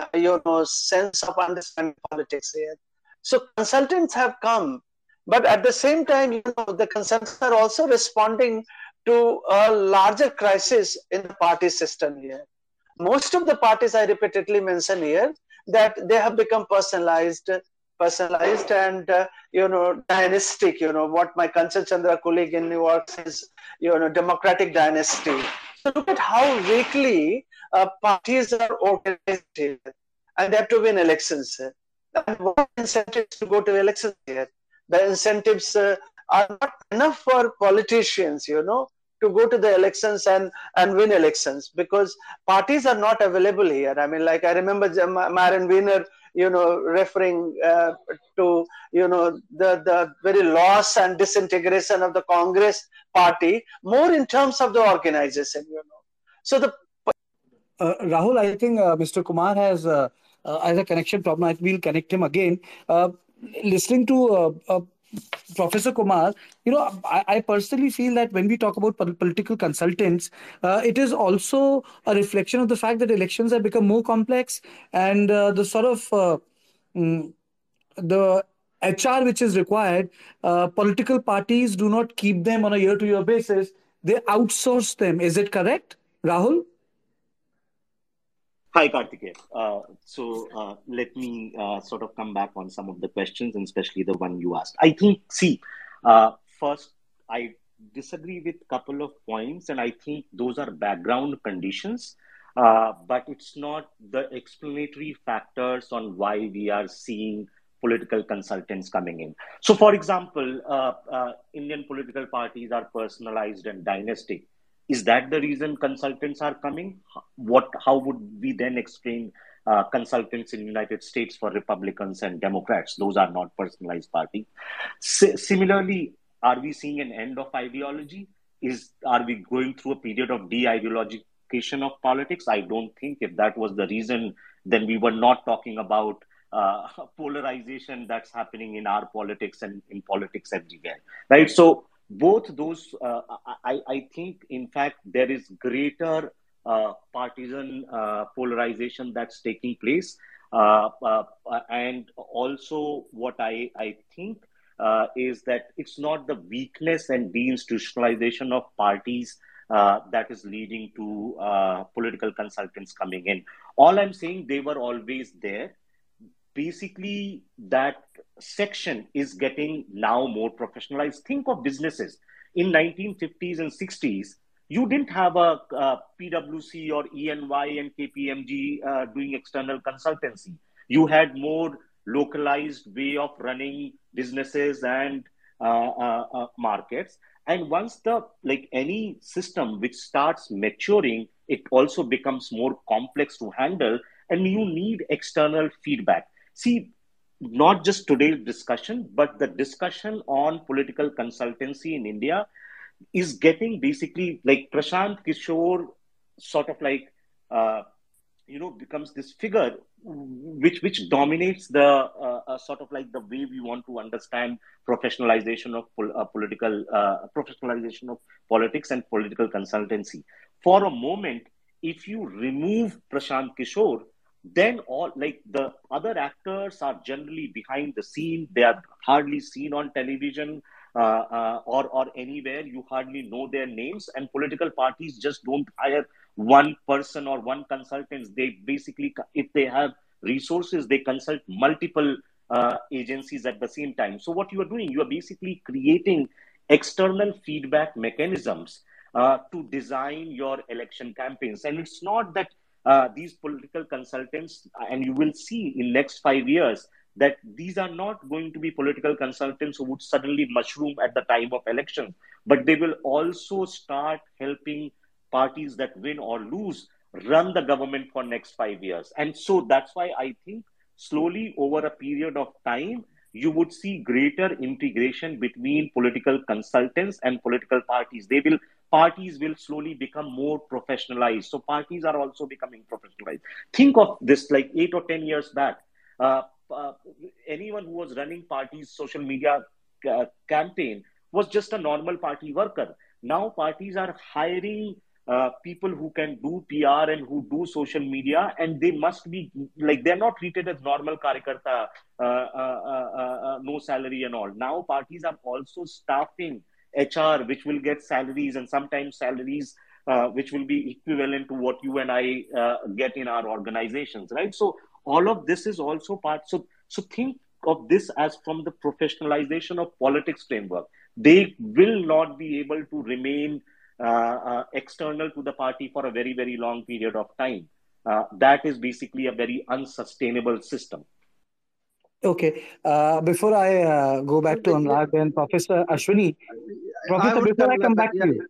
sense of understanding politics here. So consultants have come, but at the same time, the consultants are also responding to a larger crisis in the party system here. Most of the parties I repeatedly mention here, that they have become personalized and, dynastic, what my Kanchan Chandra colleague in New York says, democratic dynasty. So look at how weakly parties are organized here, and they have to win elections. And what incentives to go to elections here? The incentives are not enough for politicians, to go to the elections and win elections, because parties are not available here. I remember Maren Wiener, referring to, the very loss and disintegration of the Congress party, more in terms of the organization, So the... Rahul, I think Mr. Kumar has a connection problem. We'll connect him again. Listening to... Professor Kumar, I personally feel that when we talk about political consultants, it is also a reflection of the fact that elections have become more complex, and the sort of the HR which is required, political parties do not keep them on a year-to-year basis. They outsource them. Is it correct, Rahul? Hi, Karthike. So let me sort of come back on some of the questions, and especially the one you asked. I think, first, I disagree with a couple of points, and I think those are background conditions, but it's not the explanatory factors on why we are seeing political consultants coming in. So, for example, Indian political parties are personalized and dynastic. Is that the reason consultants are coming? How would we then explain consultants in the United States for Republicans and Democrats? Those are not personalized parties. Similarly, are we seeing an end of ideology? Are we going through a period of de-ideologification of politics? I don't think if that was the reason, then we were not talking about polarization that's happening in our politics and in politics everywhere, right? So, both those, I think, in fact, there is greater partisan polarization that's taking place. And also what I think is that it's not the weakness and deinstitutionalization of parties that is leading to political consultants coming in. All I'm saying, they were always there. Basically, that section is getting now more professionalized. Think of businesses. In 1950s and 60s, you didn't have a PwC or EY and KPMG doing external consultancy. You had more localized way of running businesses and markets. And once any system which starts maturing, it also becomes more complex to handle, and you need external feedback. See, not just today's discussion, but the discussion on political consultancy in India is getting basically Prashant Kishor sort of becomes this figure which dominates the the way we want to understand professionalization of professionalization of politics and political consultancy. For a moment, if you remove Prashant Kishor, then the other actors are generally behind the scene. They are hardly seen on television or anywhere. You hardly know their names, and political parties just don't hire one person or one consultant. They basically, if they have resources, they consult multiple agencies at the same time. So what you are doing, you are basically creating external feedback mechanisms to design your election campaigns. And it's not that these political consultants, and you will see in next 5 years that these are not going to be political consultants who would suddenly mushroom at the time of election, but they will also start helping parties that win or lose run the government for next 5 years. And so that's why I think slowly over a period of time, you would see greater integration between political consultants and political parties. Parties will slowly become more professionalized. So parties are also becoming professionalized. Think of this like 8 or 10 years back. Anyone who was running parties' social media campaign was just a normal party worker. Now parties are hiring people who can do PR and who do social media, and they must be like, they're not treated as normal karyakarta, no salary and all. Now parties are also staffing HR, which will get salaries, and sometimes salaries which will be equivalent to what you and I get in our organizations, right? So all of this is also part. So think of this as from the professionalization of politics framework. They will not be able to remain external to the party for a very, very long period of time. That is basically a very unsustainable system. Okay. Before I go back to Anurag and Professor Ashwani, Professor, before I come back to you.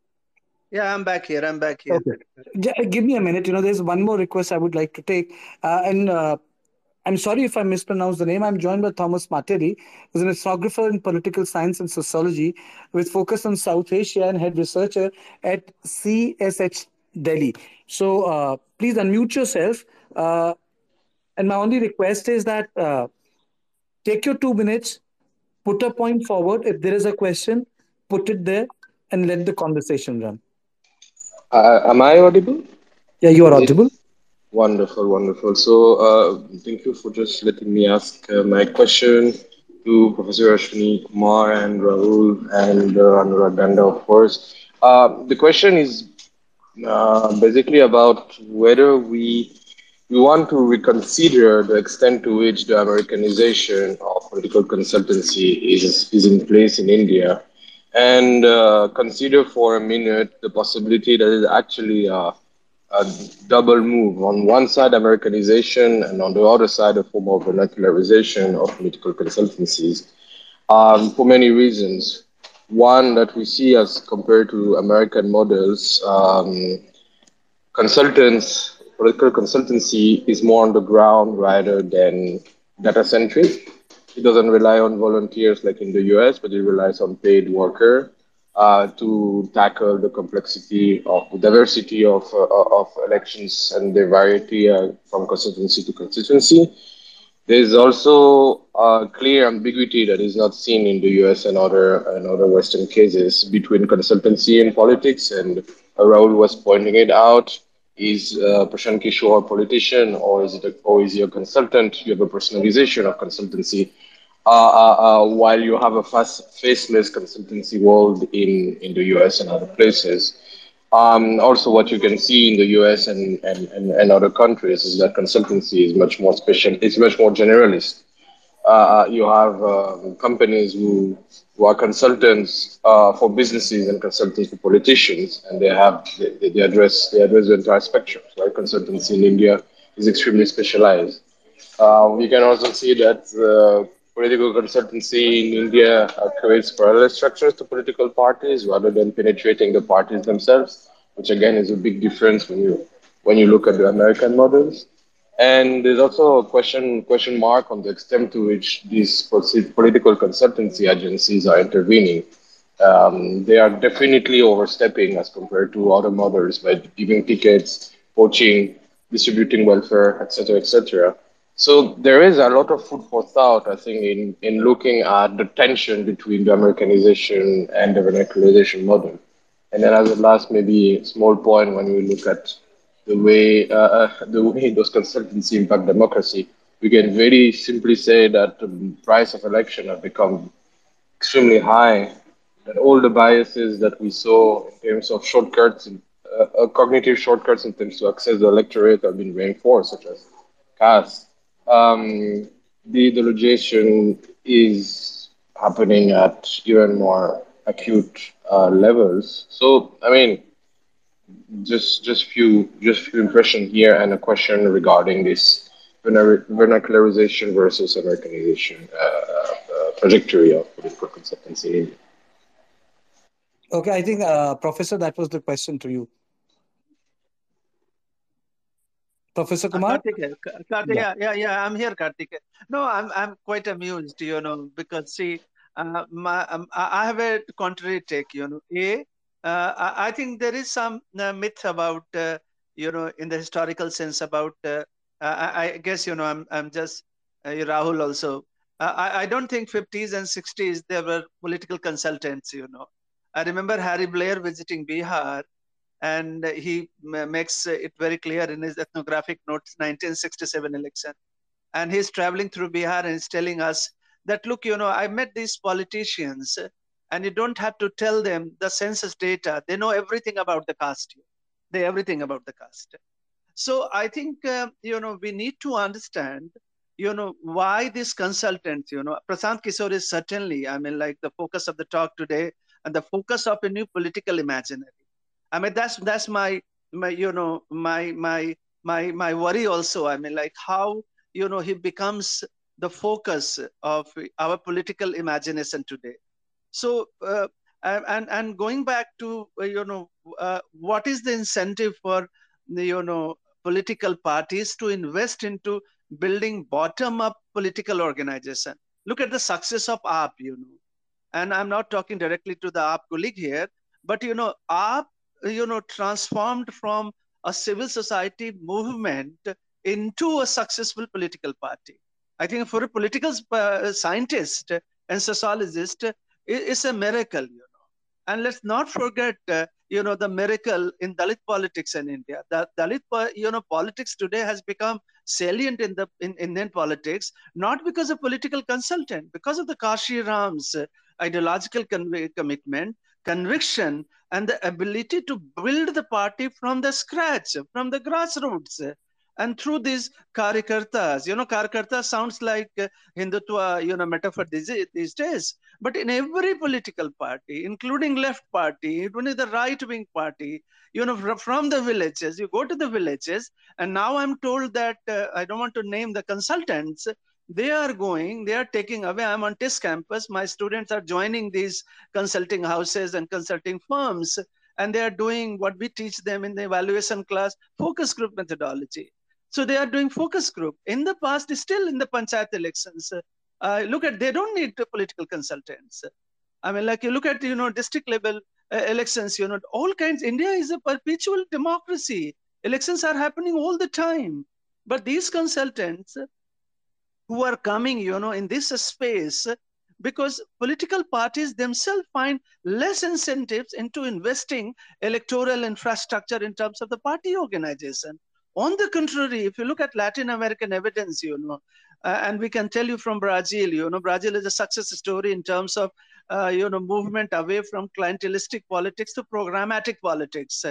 Yeah, I'm back here. Okay. Give me a minute. There's one more request I would like to take. I'm sorry if I mispronounced the name. I'm joined by Thomas Martelli, who's an ethnographer in political science and sociology with focus on South Asia and head researcher at CSH Delhi. So please unmute yourself. And my only request is that take your 2 minutes, put a point forward. If there is a question, put it there and let the conversation run. Am I audible? Yeah, you are audible. Wonderful. So thank you for just letting me ask my question to Professor Ashwani Kumar and Rahul and Anurag Dhanda, of course. The question is basically about whether we want to reconsider the extent to which the Americanization of political consultancy is in place in India, and consider for a minute the possibility that it's actually a double move. On one side, Americanization, and on the other side, a form of vernacularization of political consultancies for many reasons. One, that we see as compared to American models, political consultancy is more on the ground rather than data-centric. It doesn't rely on volunteers like in the US, but it relies on paid workers to tackle the complexity of the diversity of elections and the variety from constituency to constituency. There is also a clear ambiguity that is not seen in the US and other Western cases between consultancy and politics. And Rahul was pointing it out: is Prashant Kishor a politician, or is he a consultant? You have a personalization of consultancy. While you have a faceless consultancy world in the US and other places. Also, what you can see in the US and other countries is that consultancy is much more special, it's much more generalist. You have companies who are consultants for businesses and consultants for politicians, and they address the entire spectrum. Right? Consultancy in India is extremely specialized. We can also see that political consultancy in India creates parallel structures to political parties rather than penetrating the parties themselves, which again is a big difference when you look at the American models. And there's also a question mark on the extent to which these political consultancy agencies are intervening. They are definitely overstepping as compared to other models by giving tickets, poaching, distributing welfare, etc. So there is a lot of food for thought, I think, in looking at the tension between the Americanization and the vernacularization model. And then as a last, maybe a small point, when we look at the way those consultancies impact democracy, we can very simply say that the price of election has become extremely high, that all the biases that we saw in terms of shortcuts, cognitive shortcuts in terms to access the electorate, have been reinforced, such as caste. The ideologization is happening at even more acute levels. So, I mean, just few impressions here, and a question regarding this vernacularization versus Americanization trajectory of political consultancy in India. Okay, I think Professor, that was the question to you. Professor Kumar? Karthike, yeah, I'm here, Karthike. No, I'm quite amused, because see, I have a contrary take, I think there is some myth about, in the historical sense about, I guess, I'm just, Rahul also. I don't think 50s and 60s, there were political consultants, I remember Harry Blair visiting Bihar, and he makes it very clear in his ethnographic notes, 1967 election. And he's traveling through Bihar and is telling us that, look, I met these politicians and you don't have to tell them the census data. They know everything about the caste. So I think, we need to understand, why these consultants, Prashant Kishor is certainly, the focus of the talk today and the focus of a new political imaginary. That's my my worry also. How, he becomes the focus of our political imagination today. So, and going back to, what is the incentive for, political parties to invest into building bottom-up political organization? Look at the success of AAP, and I'm not talking directly to the AAP colleague here, but, AAP, transformed from a civil society movement into a successful political party. I think for a political scientist and sociologist, it's a miracle, And let's not forget, the miracle in Dalit politics in India. The Dalit, politics today has become salient in the Indian politics, not because of political consultant, because of the Kanshi Ram's ideological conviction, and the ability to build the party from the scratch, from the grassroots. And through these Karyakartas, Karyakarta sounds like Hindutva, metaphor these days. But in every political party, including left party, including the right-wing party, from the villages, you go to the villages. And now I'm told that, I don't want to name the consultants, they are taking away. I'm on TIS campus. My students are joining these consulting houses and consulting firms, and they are doing what we teach them in the evaluation class, focus group methodology. So they are doing focus group. In the past, still in the panchayat elections, look at, they don't need political consultants. You look at, district level elections, all kinds. India is a perpetual democracy. Elections are happening all the time. But these consultants, who are coming, in this space, because political parties themselves find less incentives into investing electoral infrastructure in terms of the party organization. On the contrary, if you look at Latin American evidence, and we can tell you from Brazil, Brazil is a success story in terms of, movement away from clientelistic politics to programmatic politics.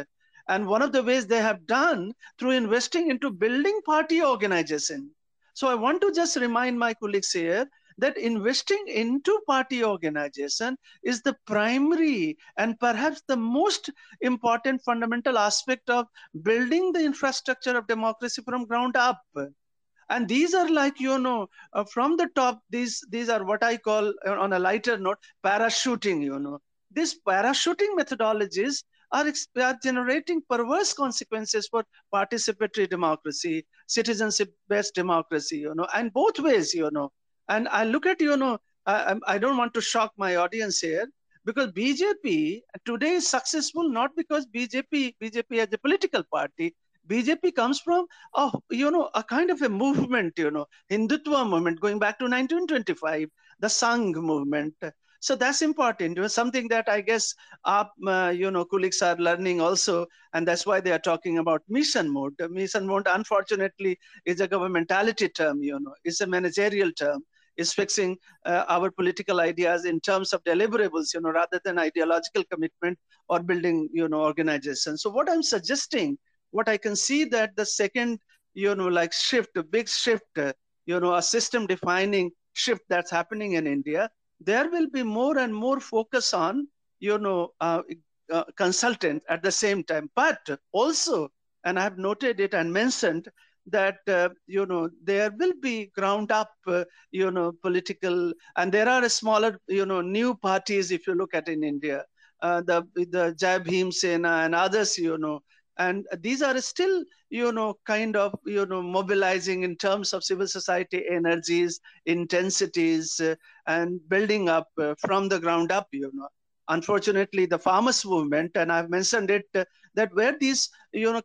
And one of the ways they have done through investing into building party organization. So I want to just remind my colleagues here that investing into party organization is the primary and perhaps the most important fundamental aspect of building the infrastructure of democracy from ground up. And these are like, from the top, these are what I call, on a lighter note, parachuting, These parachuting methodologies are generating perverse consequences for participatory democracy, citizenship-based democracy, and both ways, And I look at, I don't want to shock my audience here, because BJP today is successful not because BJP as a political party. BJP comes from, a kind of a movement, Hindutva movement going back to 1925, the Sangh movement. So that's important. Something that I guess our colleagues are learning also, and that's why they are talking about mission mode. Mission mode, unfortunately, is a governmentality term. It's a managerial term. It's fixing our political ideas in terms of deliverables, rather than ideological commitment or building, organization. So what I'm suggesting, what I can see that the second, shift, a big shift, a system-defining shift that's happening in India. There will be more and more focus on, consultant at the same time. But also, and I have noted it and mentioned that, there will be ground up, political, and there are smaller, new parties, if you look at in India, the Jai Bhim Sena and others, And these are still, kind of, mobilizing in terms of civil society energies, intensities, and building up from the ground up, Unfortunately, the farmers' movement, and I've mentioned it, that where these,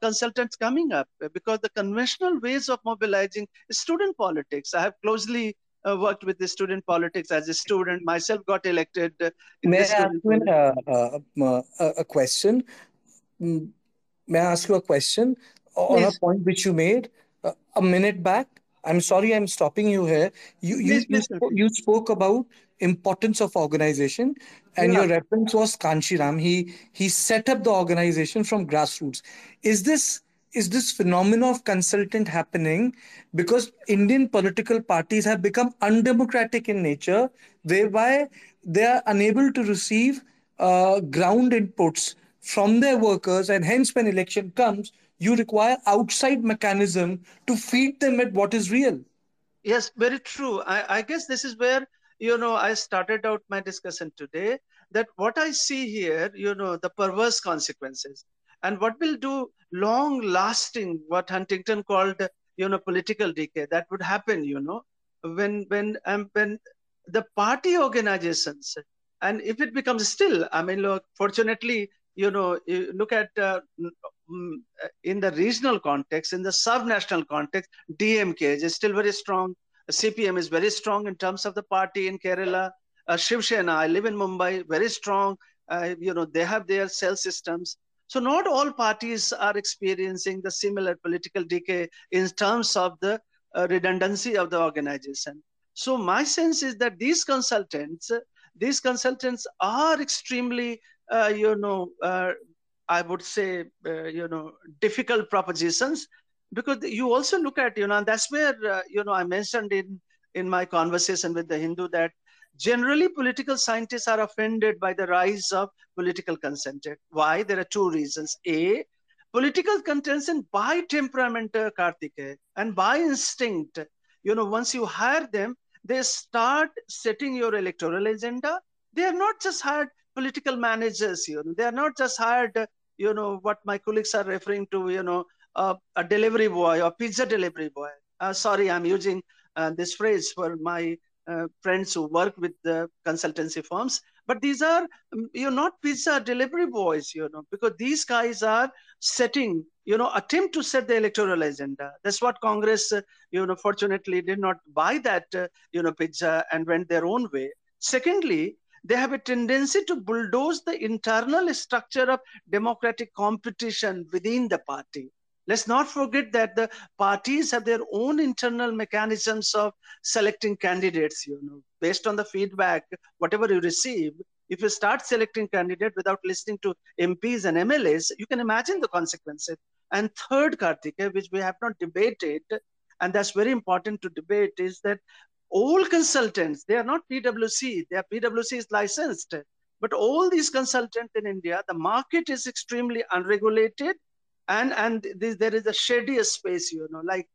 consultants coming up, because the conventional ways of mobilizing is student politics. I have closely worked with the student politics as a student, myself got elected. May I ask you a question? May I ask you a question on a point which you made a minute back? I'm sorry, I'm stopping you here. You spoke about importance of organization, and your reference was Kanshi Ram. He set up the organization from grassroots. Is this phenomenon of consultant happening because Indian political parties have become undemocratic in nature, thereby they are unable to receive ground inputs from their workers, and hence when election comes, you require outside mechanism to feed them at what is real. Yes, very true. I guess this is where, I started out my discussion today, that what I see here, the perverse consequences and what will do long lasting, what Huntington called, political decay, that would happen, when the party organizations, and if it becomes still, I mean, look, fortunately, look at in the regional context, in the subnational context, DMK is still very strong. CPM is very strong in terms of the party in Kerala. Shiv Sena, I live in Mumbai, very strong. They have their cell systems. So not all parties are experiencing the similar political decay in terms of the redundancy of the organization. So my sense is that these consultants are extremely, I would say, difficult propositions. Because you also look at, and that's where, I mentioned in my conversation with the Hindu that generally political scientists are offended by the rise of political consultant. Why? There are two reasons. A, political consultant by temperament, Karthike, and by instinct, once you hire them, they start setting your electoral agenda. They have not just hired political managers, they are not just hired, what my colleagues are referring to, a delivery boy or pizza delivery boy. Sorry, I'm using this phrase for my friends who work with the consultancy firms. But these are, not pizza delivery boys, because these guys are setting, attempt to set the electoral agenda. That's what Congress, fortunately did not buy that, pizza and went their own way. Secondly, they have a tendency to bulldoze the internal structure of democratic competition within the party. Let's not forget that the parties have their own internal mechanisms of selecting candidates, based on the feedback, whatever you receive. If you start selecting candidates without listening to MPs and MLAs, you can imagine the consequences. And third, Karthike, which we have not debated, and that's very important to debate, is that all consultants, they are not PwC, their PwC is licensed. But all these consultants in India, the market is extremely unregulated. And there is a shadier space, like,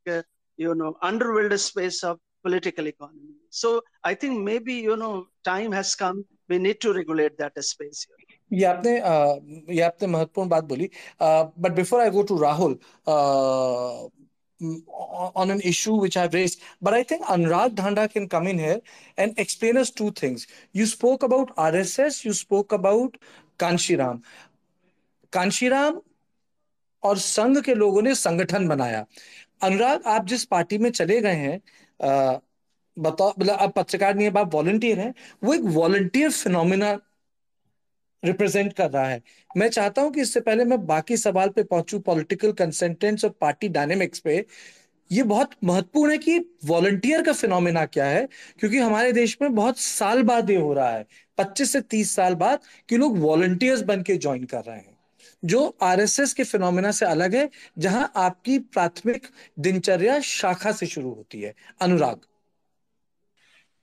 underworld space of political economy. So I think maybe, time has come. We need to regulate that space. But before I go to Rahul, on an issue which I've raised, but I think Anurag Dhanda can come in here and explain us two things. You spoke about RSS, you spoke about Kanshiram. Kanshiram और संघ के लोगों ने संगठन बनाया। अनुराग, आप जिस party में चले गए हैं, बताओ, मतलब आप पत्रकार नहीं है, आप वॉलंटियर हैं, वो एक वॉलंटियर फिनोमिना रिप्रेजेंट कर रहा है। मैं चाहता हूं कि इससे पहले मैं बाकी सवाल पे पहुंचूं, पॉलिटिकल कंसल्टेंट्स और पार्टी डायनेमिक्स पे, ये बहुत महत्वपूर्ण है कि वॉलंटियर का फिनोमिना क्या है, क्योंकि हमारे देश में बहुत साल बाद ये हो रहा है, 25 से 30 साल बाद कि लोग वॉलंटियर्स बन के ज्वाइन कर रहे हैं, जो आरएसएस के फिनोमेना से अलग है, जहां आपकी प्राथमिक दिनचर्या शाखा से शुरू होती है। अनुराग।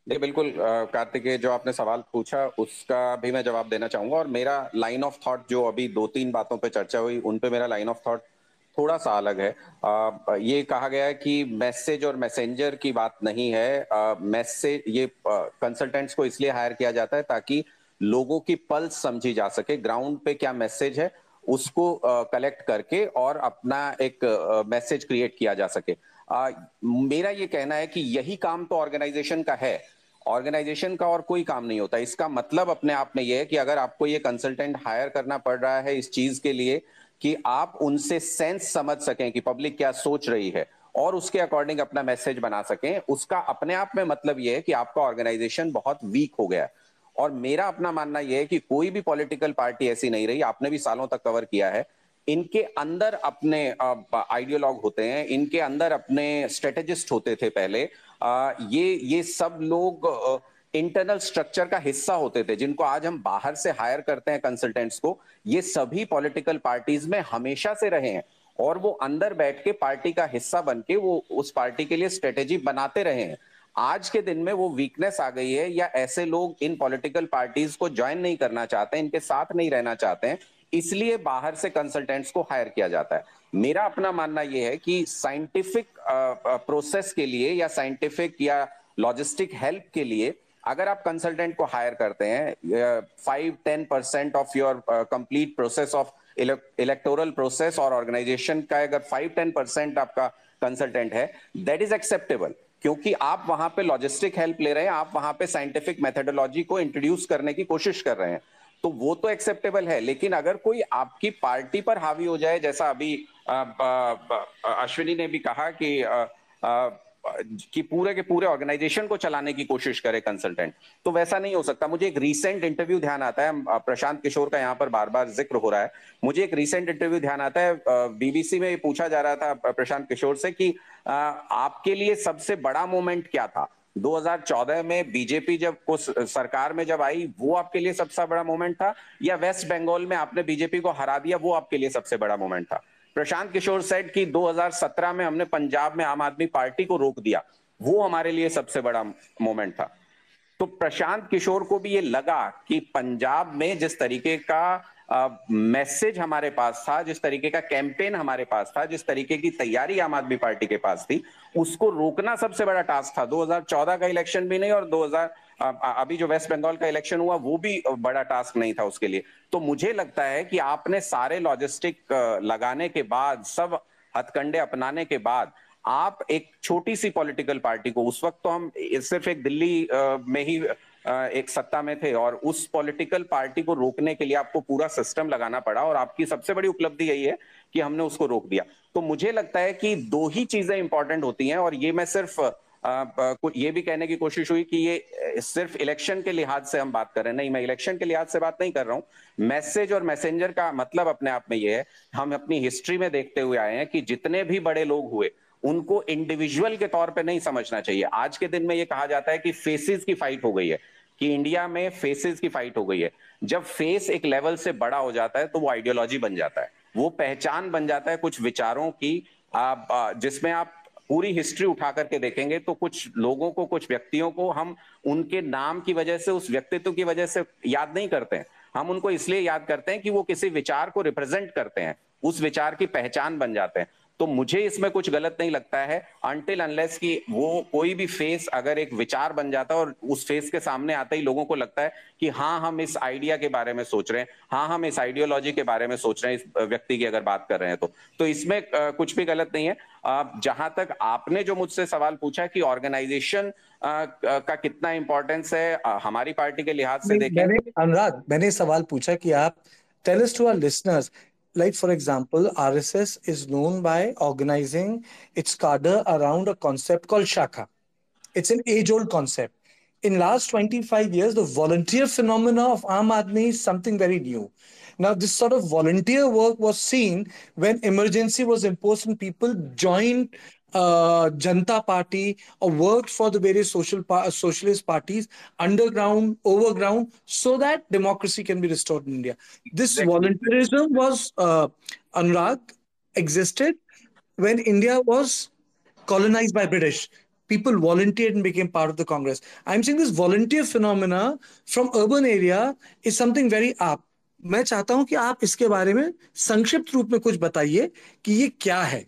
जी बिल्कुल कार्तिकेय, जो आपने सवाल पूछा उसका भी मैं जवाब देना चाहूंगा, और मेरा लाइन ऑफ थॉट जो अभी 2-3 बातों पे चर्चा हुई उन पे मेरा लाइन ऑफ थॉट थोड़ा सा अलग है। ये कहा गया है कि मैसेज और मैसेंजर की बात नहीं है। मैसेज ये कंसल्टेंट्स को इसलिए हायर किया जाता है ताकि लोगों की पल्स समझी जा सके, ग्राउंड पे क्या मैसेज है उसको कलेक्ट करके और अपना एक मैसेज क्रिएट किया जा सके। मेरा ये कहना है कि यही काम तो ऑर्गेनाइजेशन का है, ऑर्गेनाइजेशन का और कोई काम नहीं होता। इसका मतलब अपने आप में ये है कि अगर आपको ये कंसल्टेंट हायर करना पड़ रहा है इस चीज के लिए कि आप उनसे सेंस समझ सकें कि पब्लिक क्या सोच रही है और उसके अकॉर्डिंग अपना मैसेज बना सकें, उसका अपने आप में मतलब ये है कि आपका ऑर्गेनाइजेशन बहुत वीक हो गया है। और मेरा अपना मानना यह है कि कोई भी पॉलिटिकल पार्टी ऐसी नहीं रही, आपने भी सालों तक कवर किया है, इनके अंदर अपने आइडियोलॉग होते हैं, इनके अंदर अपने स्ट्रेटेजिस्ट होते थे पहले, ये सब लोग इंटरनल स्ट्रक्चर का हिस्सा होते थे जिनको आज हम बाहर से हायर करते हैं कंसल्टेंट्स को। ये सभी पॉलिटिकल पार्टीज में हमेशा से रहे हैं और वो अंदर बैठ के पार्टी का हिस्सा बन के वो उस पार्टी के लिए स्ट्रेटेजी बनाते रहे हैं। आज के दिन में वो वीकनेस आ गई है या ऐसे लोग इन पॉलिटिकल पार्टीज को ज्वाइन नहीं करना चाहते हैं, इनके साथ नहीं रहना चाहते हैं, इसलिए बाहर से कंसल्टेंट्स को हायर किया जाता है। मेरा अपना मानना यह है कि साइंटिफिक प्रोसेस के लिए या साइंटिफिक या लॉजिस्टिक हेल्प के लिए अगर आप कंसल्टेंट को हायर करते हैं 5-10% of your complete process of electoral process और ऑर्गेनाइजेशन का अगर 5-10% आपका कंसल्टेंट है, दैट इज एक्सेप्टेबल, क्योंकि आप वहां पे लॉजिस्टिक हेल्प ले रहे हैं, आप वहां पे साइंटिफिक मेथडोलॉजी को इंट्रोड्यूस करने की कोशिश कर रहे हैं, तो वो तो एक्सेप्टेबल है। लेकिन अगर कोई आपकी पार्टी पर हावी हो जाए, जैसा अभी अश्विनी ने भी कहा कि पूरे के पूरे ऑर्गेनाइजेशन को चलाने की कोशिश करे कंसल्टेंट, तो वैसा नहीं हो सकता। मुझे एक रीसेंट इंटरव्यू ध्यान आता है, प्रशांत किशोर का यहाँ पर बार बार जिक्र हो रहा है, मुझे एक रीसेंट इंटरव्यू ध्यान आता है, बीबीसी में पूछा जा रहा था प्रशांत किशोर से कि आपके लिए सबसे बड़ा मोमेंट क्या था 2014 में, बीजेपी जब सरकार में जब आई वो आपके लिए सबसे बड़ा मोमेंट था, या वेस्ट बंगाल में आपने बीजेपी को हरा दिया वो आपके लिए सबसे बड़ा मोमेंट था। प्रशांत किशोर सेठ की 2017 में हमने पंजाब में आम आदमी पार्टी को रोक दिया, वो हमारे लिए सबसे बड़ा मोमेंट था। तो प्रशांत किशोर को भी ये लगा कि पंजाब में जिस तरीके का मैसेज हमारे पास था, जिस तरीके का कैंपेन हमारे पास था, जिस तरीके की तैयारी आम आदमी पार्टी के पास थी, उसको रोकना सबसे बड़ा टास्क था। 2014 का इलेक्शन भी नहीं और अभी जो वेस्ट बंगाल का इलेक्शन हुआ वो भी बड़ा टास्क नहीं था उसके लिए। तो मुझे लगता है कि आपने सारे लॉजिस्टिक लगाने के बाद, सब हथकंडे अपनाने के बाद, आप एक छोटी सी पॉलिटिकल पार्टी को, उस वक्त तो हम सिर्फ एक दिल्ली में ही एक सत्ता में थे, और उस पॉलिटिकल पार्टी को रोकने के लिए आपको पूरा सिस्टम लगाना पड़ा और आपकी सबसे बड़ी उपलब्धि यही है कि हमने उसको रोक दिया। तो मुझे लगता है कि दो ही चीजें इंपॉर्टेंट होती हैं, और ये मैं सिर्फ ये भी कहने की कोशिश हुई कि ये सिर्फ इलेक्शन के लिहाज से हम बात कर रहे हैं, नहीं, मैं इलेक्शन के लिहाज से बात नहीं कर रहा हूं। मैसेज और मैसेंजर का मतलब अपने आप में ये है, हम अपनी हिस्ट्री में देखते हुए आए हैं कि जितने भी बड़े लोग हुए उनको इंडिविजुअल के तौर पे नहीं समझना चाहिए। आज के दिन में ये कहा जाता है कि फेसेस की फाइट हो गई है, कि इंडिया में फेसेस की फाइट हो गई है। जब फेस एक लेवल से बड़ा हो जाता है तो वो आइडियोलॉजी बन जाता है, वो पहचान बन जाता है कुछ विचारों की, जिसमें आप पूरी हिस्ट्री उठा करके देखेंगे तो कुछ लोगों को, कुछ व्यक्तियों को हम उनके नाम की वजह से, उस व्यक्तित्व की वजह से याद नहीं करते हैं, हम उनको इसलिए याद करते हैं कि वो किसी विचार को रिप्रेजेंट करते हैं, उस विचार की पहचान बन जाते हैं। तो मुझे इसमें कुछ गलत नहीं लगता है, अनटिल अनलेस कि वो कोई भी फेस अगर एक विचार बन जाता है और उस फेस के सामने आते ही लोगों को लगता है कि हाँ, हम इस आइडिया के बारे में सोच रहे हैं, हाँ, हम इस आइडियोलॉजी के बारे में सोच रहे हैं, इस व्यक्ति की अगर बात कर रहे हैं तो इसमें कुछ भी गलत नहीं है। जहां तक आपने जो मुझसे सवाल पूछा कि ऑर्गेनाइजेशन का कितना इंपॉर्टेंस है हमारी पार्टी के लिहाज से, देखें अनुराग, मैंने सवाल पूछा कि आप tell us to our listeners, like for example, RSS is known by organizing its cadre around a concept called Shaka. It's an age-old concept. In last 25 years, the volunteer phenomena of Aam Aadmi is something very new. Now, this sort of volunteer work was seen when emergency was imposed and people joined Janata Party or worked for the various socialist parties, underground, overground, so that democracy can be restored in India. This voluntarism was, Anurag, existed when India was colonized by British. People volunteered and became part of the Congress. I'm saying this volunteer phenomena from urban area is something very up. मैं चाहता हूं कि आप इसके बारे में संक्षिप्त रूप में कुछ बताइए कि ये क्या है।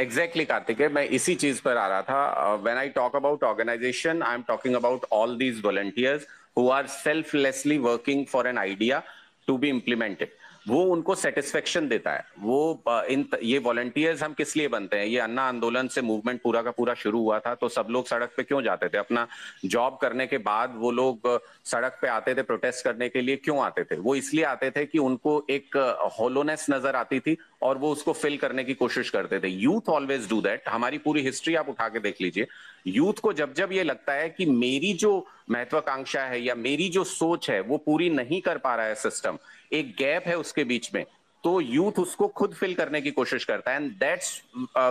Exactly, Karthike, मैं इसी चीज पर आ रहा था। When I talk about organization, I am talking about all these volunteers who are selflessly working for an idea to be implemented. वो उनको सेटिस्फेक्शन देता है। वो ये वॉलंटियर्स हम किस लिए बनते हैं? ये अन्ना आंदोलन से मूवमेंट पूरा का पूरा शुरू हुआ था, तो सब लोग सड़क पे क्यों जाते थे? अपना जॉब करने के बाद वो लोग सड़क पे आते थे प्रोटेस्ट करने के लिए, क्यों आते थे? वो इसलिए आते थे कि उनको एक होलोनेस नजर आती थी और वो उसको फिल करने की कोशिश करते थे। Youth always do that. हमारी पूरी हिस्ट्री आप उठा के देख लीजिए। यूथ को जब जब ये लगता है कि मेरी जो महत्वाकांक्षा है या मेरी जो सोच है वो पूरी नहीं कर पा रहा है सिस्टम, एक गैप है उसके बीच में, तो यूथ उसको खुद फिल करने की कोशिश करता है, and that's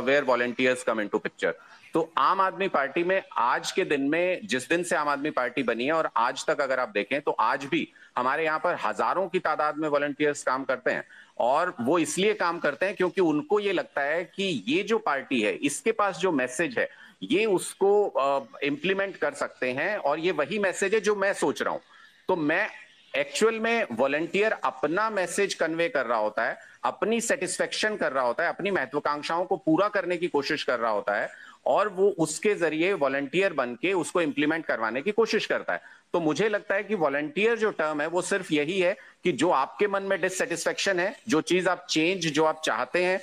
where volunteers come into picture. तो आम आदमी पार्टी में आज के दिन में, जिस दिन से आम आदमी पार्टी बनी है और आज तक अगर आप देखें तो आज भी हमारे यहाँ पर हजारों की तादाद में वॉलंटियर्स काम करते हैं, और वो इसलिए काम करते हैं क्योंकि उनको ये लगता है कि ये जो पार्टी है इसके पास जो मैसेज है ये उसको इम्प्लीमेंट कर सकते हैं और ये वही मैसेज है जो मैं सोच रहा हूँ। तो मैं एक्चुअल में वॉलंटियर अपना मैसेज कन्वे कर रहा होता है, अपनी सेटिस्फेक्शन कर रहा होता है, अपनी महत्वाकांक्षाओं को पूरा करने की कोशिश कर रहा होता है और वो उसके जरिए वॉलंटियर बनके उसको इम्प्लीमेंट करवाने की कोशिश करता है। तो मुझे लगता है कि वॉलंटियर जो टर्म है वो सिर्फ यही है कि जो आपके मन में डिससेटिस्फेक्शन है, जो चीज आप चेंज जो आप चाहते हैं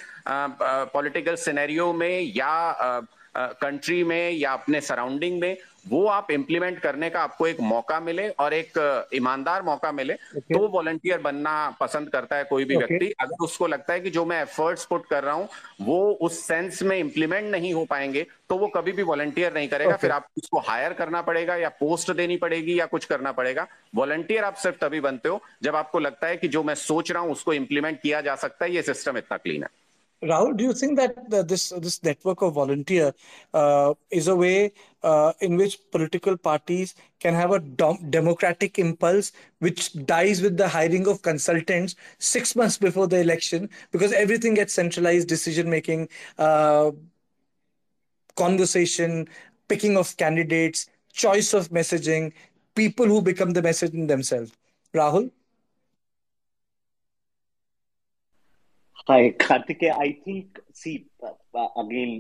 पॉलिटिकल सिनेरियो में या कंट्री में या अपने सराउंडिंग में, वो आप इम्प्लीमेंट करने का आपको एक मौका मिले और एक ईमानदार मौका मिले, तो वॉलंटियर बनना पसंद करता है कोई भी व्यक्ति। अगर उसको लगता है कि जो मैं एफर्ट्स पुट कर रहा हूँ वो उस सेंस में इम्प्लीमेंट नहीं हो पाएंगे, तो वो कभी भी वॉलंटियर नहीं करेगा। फिर आप उसको हायर करना पड़ेगा या पोस्ट देनी पड़ेगी या कुछ करना पड़ेगा। वॉलंटियर आप सिर्फ तभी बनते हो जब आपको लगता है कि जो मैं सोच रहा हूँ उसको इम्प्लीमेंट किया जा सकता है, ये सिस्टम इतना क्लीन है। Rahul, do you think that this network of volunteer is a way in which political parties can have a democratic impulse which dies with the hiring of consultants 6 months before the election, because everything gets centralized, decision making, conversation, picking of candidates, choice of messaging, people who become the message in themselves? Rahul? Hi, Karthike. I think, see, again,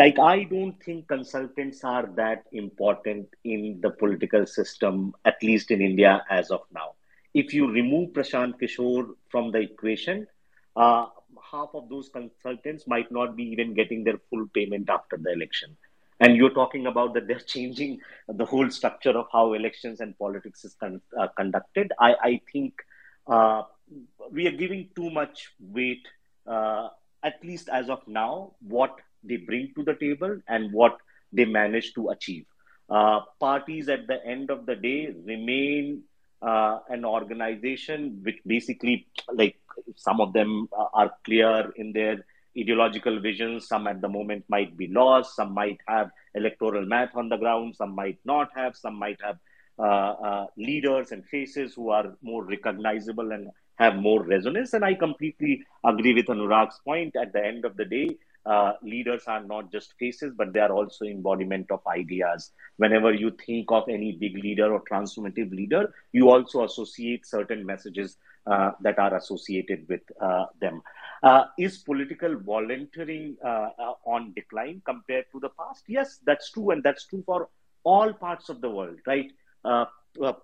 I don't think consultants are that important in the political system, at least in India as of now. If you remove Prashant Kishor from the equation, half of those consultants might not be even getting their full payment after the election. And you're talking about that they're changing the whole structure of how elections and politics is conducted. I think we are giving too much weight, at least as of now, what they bring to the table and what they manage to achieve. Parties at the end of the day remain an organization which basically, like, some of them are clear in their ideological visions, some at the moment might be lost, some might have electoral math on the ground, some might not have, some might have leaders and faces who are more recognizable and have more resonance. And I completely agree with Anurag's point. At the end of the day, leaders are not just faces, but they are also embodiment of ideas. Whenever you think of any big leader or transformative leader, you also associate certain messages that are associated with them. Is political volunteering on decline compared to the past? Yes, that's true. And that's true for all parts of the world, right?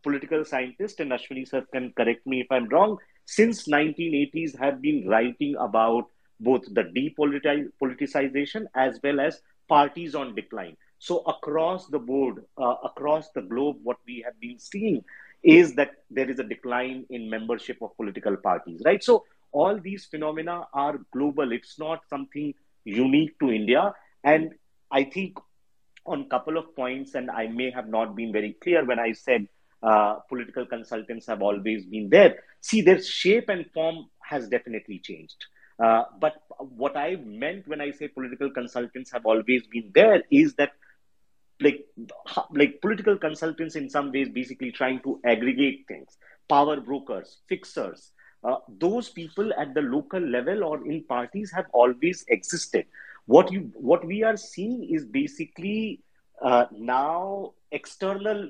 Political scientist, and Ashwani sir can correct me if I'm wrong, since 1980s have been writing about both the depoliticization as well as parties on decline. So across the board, across the globe, what we have been seeing is that there is a decline in membership of political parties, right? So all these phenomena are global. It's not something unique to India. And I think on a couple of points, and I may have not been very clear when I said political consultants have always been there. See, their shape and form has definitely changed. But what I meant when I say political consultants have always been there is that, like political consultants in some ways basically trying to aggregate things, power brokers, fixers, those people at the local level or in parties have always existed. What we are seeing is basically now external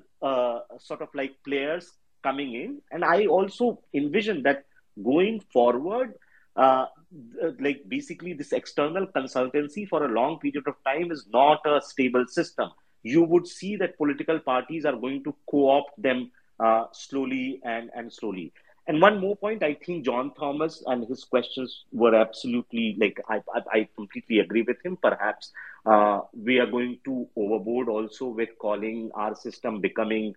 sort of like players coming in. And I also envision that going forward, like basically this external consultancy for a long period of time is not a stable system. You would see that political parties are going to co-opt them slowly and slowly. And one more point, I think John Thomas and his questions were absolutely, like, I completely agree with him. Perhaps we are going too overboard also with calling our system becoming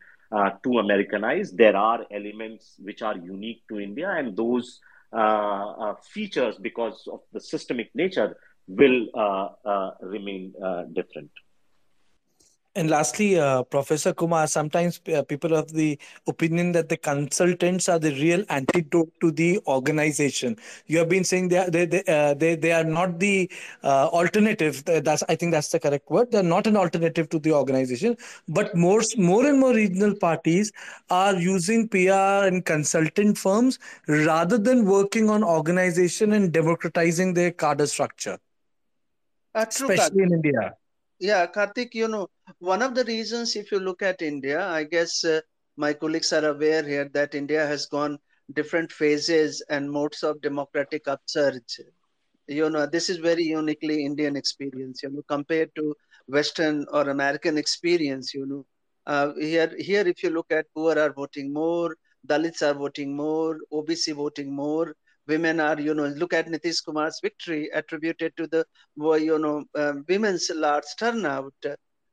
too Americanized. There are elements which are unique to India, and those features, because of the systemic nature, will remain different. And lastly, Professor Kumar, sometimes people have the opinion that the consultants are the real antidote to the organization. You have been saying they are not the alternative. I think that's the correct word. They're not an alternative to the organization. But more and more regional parties are using PR and consultant firms rather than working on organization and democratizing their cadre structure, especially in India. Yeah, Karthik, you know, one of the reasons, if you look at India, I guess my colleagues are aware here that India has gone different phases and modes of democratic upsurge. You know, this is very uniquely Indian experience, you know, compared to Western or American experience, you know. Here, if you look at poor are voting more, Dalits are voting more, OBC voting more. Women are, you know, look at Nitish Kumar's victory attributed to the, you know, women's large turnout.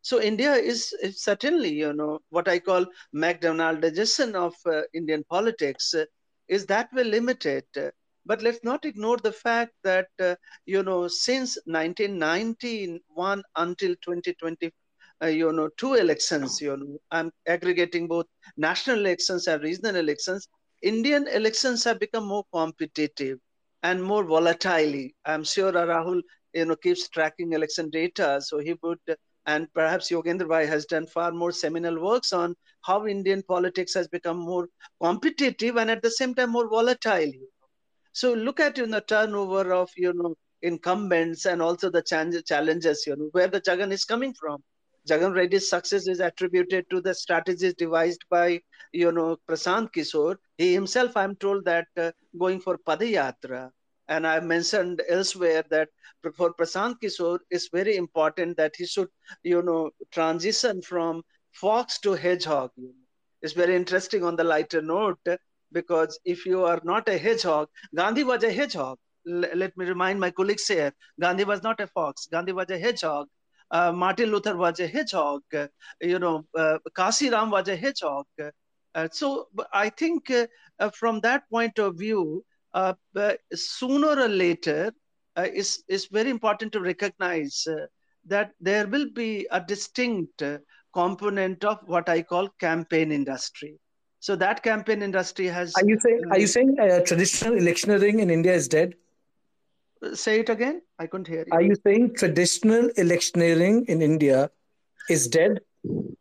So India is certainly, you know, what I call McDonaldization of Indian politics is that we limit it. But let's not ignore the fact that, you know, since 1991 until 2020, you know, two elections, you know, I'm aggregating both national elections and regional elections, Indian elections have become more competitive and more volatile. I'm sure Rahul, you know, keeps tracking election data. So he would, and perhaps Yogendra Bhai has done far more seminal works on how Indian politics has become more competitive and at the same time more volatile. So look at, you know, turnover of, you know, incumbents and also the challenges, you know, where the Jagan is coming from. Jagan Reddy's success is attributed to the strategies devised by, you know, Prashant Kishor. He himself, I'm told that going for Padayatra, and I've mentioned elsewhere that for Prashant Kishor, it's very important that he should, you know, transition from fox to hedgehog. You know. It's very interesting on the lighter note, because if you are not a hedgehog, Gandhi was a hedgehog. Let me remind my colleagues here, Gandhi was not a fox, Gandhi was a hedgehog. Martin Luther was a hedgehog, you know, Kanshi Ram was a hedgehog. So I think from that point of view, sooner or later, it's very important to recognize that there will be a distinct component of what I call campaign industry. So that campaign industry has... Are you saying traditional electioneering in India is dead? Say it again. I couldn't hear you. Are you saying traditional electioneering in India is dead?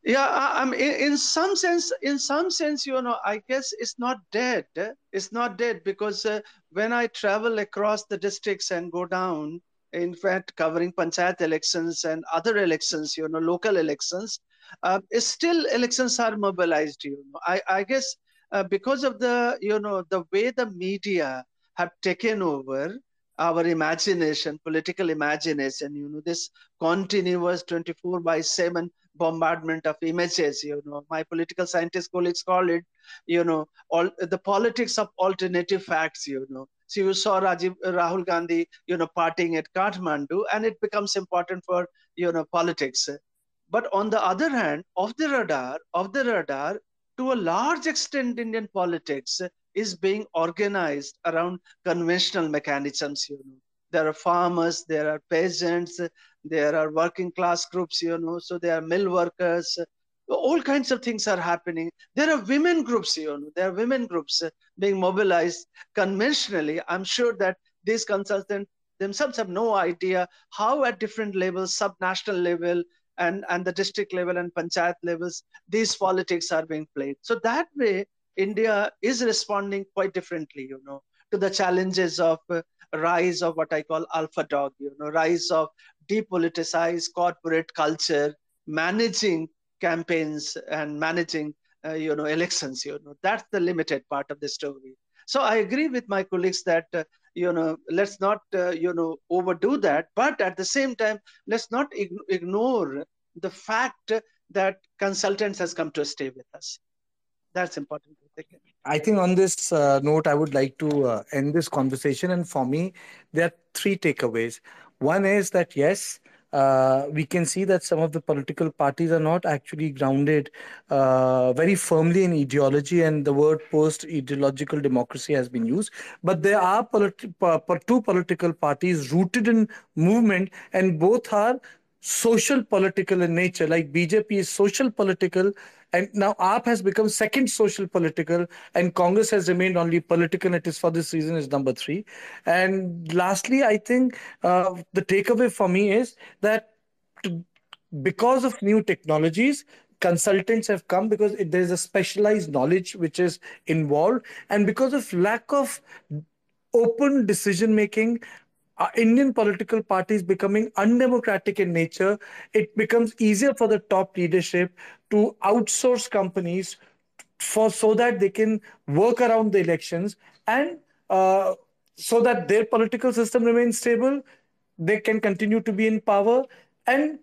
Yeah, in some sense, you know, I guess it's not dead. It's not dead because when I travel across the districts and go down, in fact, covering panchayat elections and other elections, you know, local elections, still elections are mobilized. You know, I guess because of the, you know, the way the media have taken over our imagination, political imagination, you know, this continuous 24/7 bombardment of images, you know, my political scientist colleagues call it, you know, all the politics of alternative facts, you know. So you saw Rahul Gandhi, you know, partying at Kathmandu, and it becomes important for, you know, politics. But on the other hand, off the radar, to a large extent, Indian politics is being organized around conventional mechanisms, you know. There are farmers, there are peasants, there are working class groups, you know, so there are mill workers, all kinds of things are happening. There are women groups, you know, there are women groups being mobilized conventionally. I'm sure that these consultants themselves have no idea how at different levels, sub-national level, and the district level and panchayat levels, these politics are being played. So that way, India is responding quite differently, you know, to the challenges of rise of what I call alpha dog, you know, rise of depoliticized corporate culture, managing campaigns and managing, you know, elections, you know, that's the limited part of the story. So I agree with my colleagues that, you know, let's not, you know, overdo that, but at the same time, let's not ignore the fact that consultants has come to stay with us. That's important. I think on this note, I would like to end this conversation. And for me, there are three takeaways. One is that, yes, we can see that some of the political parties are not actually grounded very firmly in ideology, and the word post-ideological democracy has been used. But there are two political parties rooted in movement, and both are social political in nature. Like BJP is social political, and now AAP has become second social political, and Congress has remained only political. It is for this reason is number three. And lastly, I think the takeaway for me is that because of new technologies, consultants have come because there is a specialized knowledge which is involved. And because of lack of open decision-making, Indian political parties becoming undemocratic in nature, it becomes easier for the top leadership to outsource companies so that they can work around the elections, and so that their political system remains stable, they can continue to be in power, and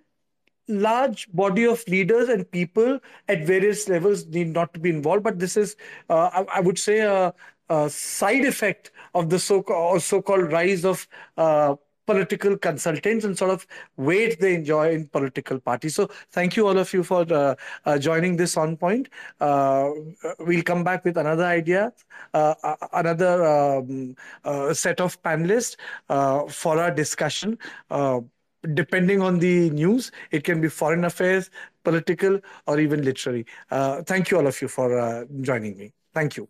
large body of leaders and people at various levels need not to be involved. But this is, I would say, a side effect of the so-called rise of political consultants and sort of weight they enjoy in political parties. So thank you all of you for joining this on point. We'll come back with another idea, another set of panelists for our discussion. Depending on the news, it can be foreign affairs, political, or even literary. Thank you all of you for joining me. Thank you.